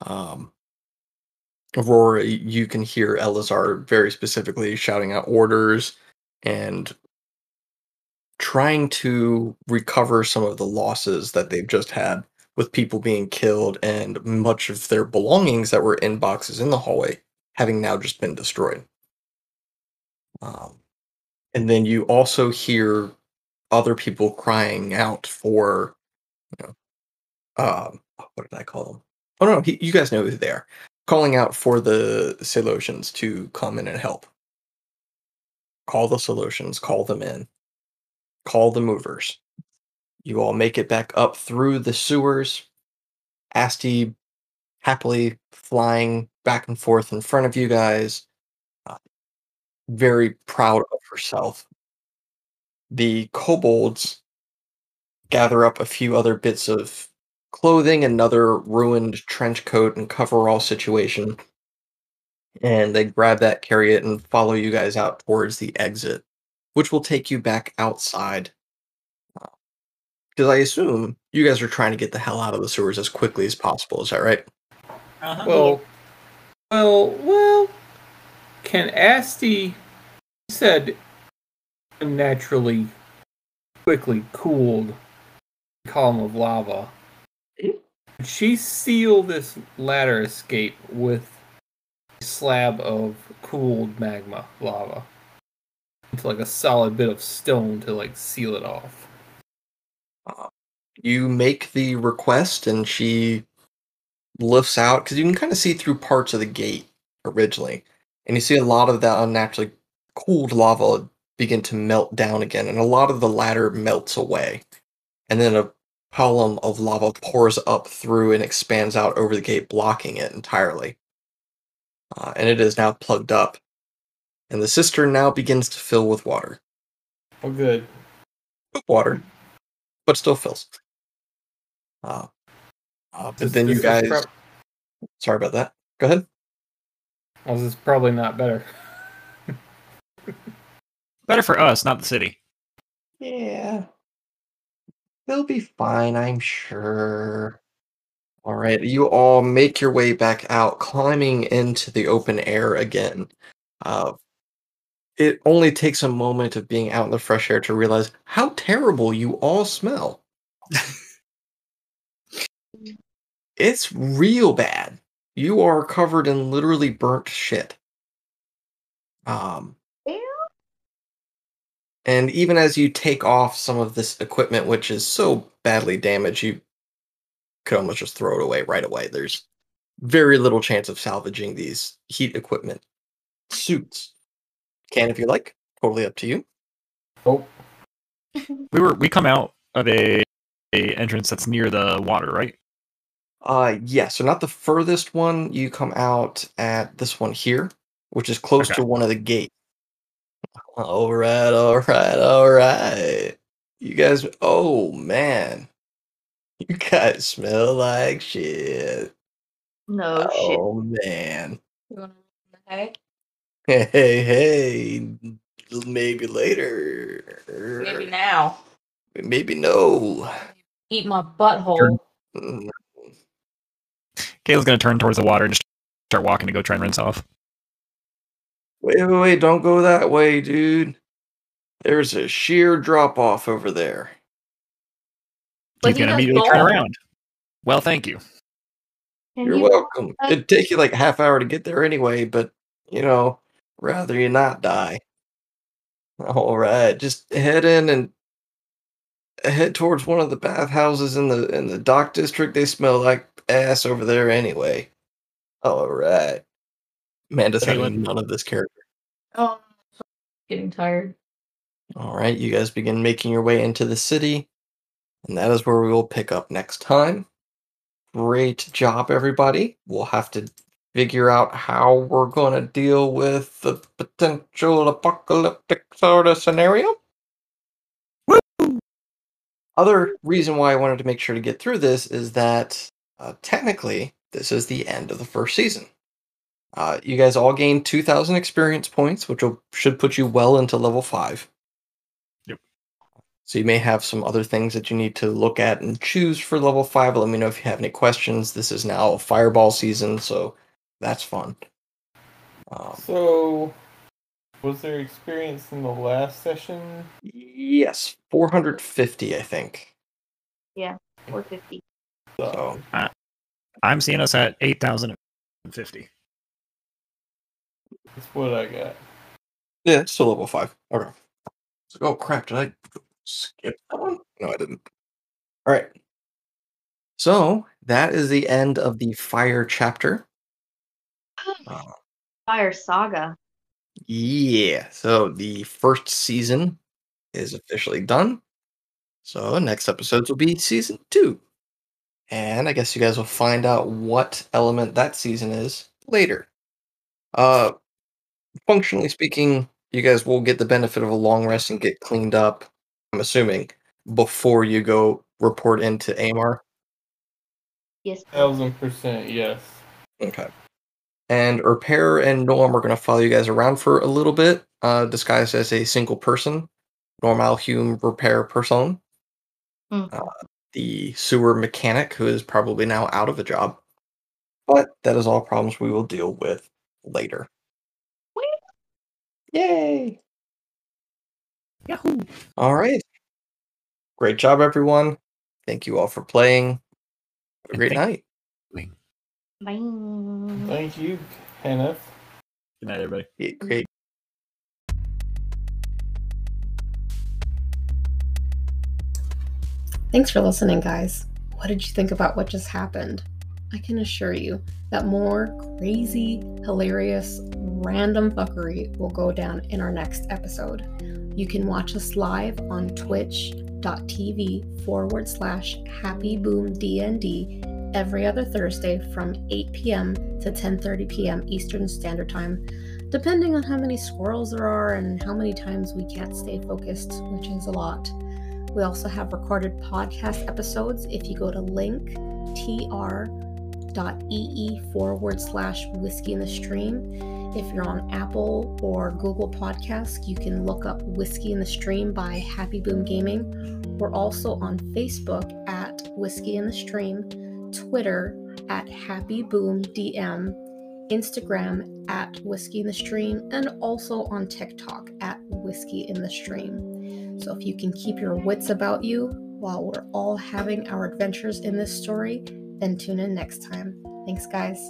Um, Aurora, you can hear Eleazar very specifically shouting out orders and trying to recover some of the losses that they've just had, with people being killed and much of their belongings that were in boxes in the hallway having now just been destroyed. Um, and then you also hear other people crying out for, you know, uh, what did I call them? Oh, no, he, you guys know who they are. Calling out for the Salotians to come in and help. Call the Salotians, call them in. Call the movers. You all make it back up through the sewers. Asti happily flying back and forth in front of you guys. Uh, very proud of herself. The kobolds gather up a few other bits of clothing, another ruined trench coat and coverall situation. And they grab that, carry it, and follow you guys out towards the exit, which will take you back outside. Because I assume you guys are trying to get the hell out of the sewers as quickly as possible. Is that right? Uh-huh. Well, well, well. Can Asti, he said, unnaturally, quickly cooled column of lava. Can she seal this ladder escape with a slab of cooled magma lava? It's like a solid bit of stone to like seal it off. Uh, you make the request, and she lifts out, because you can kind of see through parts of the gate originally, and you see a lot of that unnaturally cooled lava begin to melt down again, and a lot of the ladder melts away, and then a column of lava pours up through and expands out over the gate, blocking it entirely. Uh, and it is now plugged up, and the cistern now begins to fill with water. Oh, good. Water. But still fills. Uh, uh, but this, then you guys... Prob- Sorry about that. Go ahead. Well, this is probably not better. Better for us, not the city. Yeah. They'll be fine, I'm sure. Alright, you all make your way back out, climbing into the open air again. Uh, it only takes a moment of being out in the fresh air to realize how terrible you all smell. It's real bad. You are covered in literally burnt shit. Um, and even as you take off some of this equipment, which is so badly damaged, you could almost just throw it away right away. There's very little chance of salvaging these heat equipment suits. Can if you like, totally up to you. Oh, we were we come out of a, a entrance that's near the water, right? Uh, yeah. So not the furthest one. You come out at this one here, which is close okay. to one of the gates. All right, all right, all right. You guys, oh man, you guys smell like shit. No oh, shit. Oh man. You want to hey? Hey, hey, hey. Maybe later. Maybe now. Maybe no. Eat my butthole. Mm. Kayla's gonna turn towards the water and just start walking to go try and rinse off. Wait, wait, wait, don't go that way, dude. There's a sheer drop-off over there. But you can immediately gone. turn around. Well, thank you. Can You're you welcome. That? It'd take you like a half hour to get there anyway, but, you know, rather you not die. All right, just head in and head towards one of the bathhouses in the, in the dock district. They smell like ass over there anyway. All right. Amanda's having none of this character. Oh, getting tired. All right, you guys begin making your way into the city, and that is where we will pick up next time. Great job, everybody. We'll have to figure out how we're going to deal with the potential apocalyptic sort of scenario. Woo! Other reason why I wanted to make sure to get through this is that uh, technically this is the end of the first season. Uh, you guys all gained two thousand experience points, which will, should put you well into level five. Yep. So you may have some other things that you need to look at and choose for level five. Let me know if you have any questions. This is now a fireball season, so that's fun. Um, so, was there experience in the last session? Yes, four hundred fifty, I think. Yeah, four hundred fifty. So uh, I'm seeing us at eight thousand fifty. That's what I got. Yeah, it's still level five. Okay. So, oh crap, did I skip that one? No, I didn't. All right. So, that is the end of the fire chapter. Uh, fire saga. Yeah. So, the first season is officially done. So, next episodes will be season two. And I guess you guys will find out what element that season is later. Uh, Functionally speaking, you guys will get the benefit of a long rest and get cleaned up, I'm assuming, before you go report into Amar. Yes. Thousand percent, yes. Okay. And Repair and Norm are going to follow you guys around for a little bit, uh, disguised as a single person. Normal Hume Repair Person. Mm. Uh, the sewer mechanic, who is probably now out of a job. But that is all problems we will deal with later. Yay! Yahoo! All right. Great job, everyone. Thank you all for playing. Have a great night. Bye. Thank you, Kenneth. Good night, everybody. Yeah, great. Thanks for listening, guys. What did you think about what just happened? I can assure you that more crazy, hilarious, random fuckery will go down in our next episode. You can watch us live on twitch dot t v forward slash happy boom d n d every other Thursday from eight p.m. to ten thirty p.m. Eastern Standard Time, depending on how many squirrels there are and how many times we can't stay focused, which is a lot. We also have recorded podcast episodes if you go to linktr dot e e forward slash whiskey in the stream. If you're on Apple or Google Podcasts, you can look up Whiskey in the Stream by Happy Boom Gaming. We're also on Facebook at Whiskey in the Stream, Twitter at Happy Boom D M, Instagram at Whiskey in the Stream, and also on TikTok at Whiskey in the Stream. So if you can keep your wits about you while we're all having our adventures in this story, then tune in next time. Thanks, guys.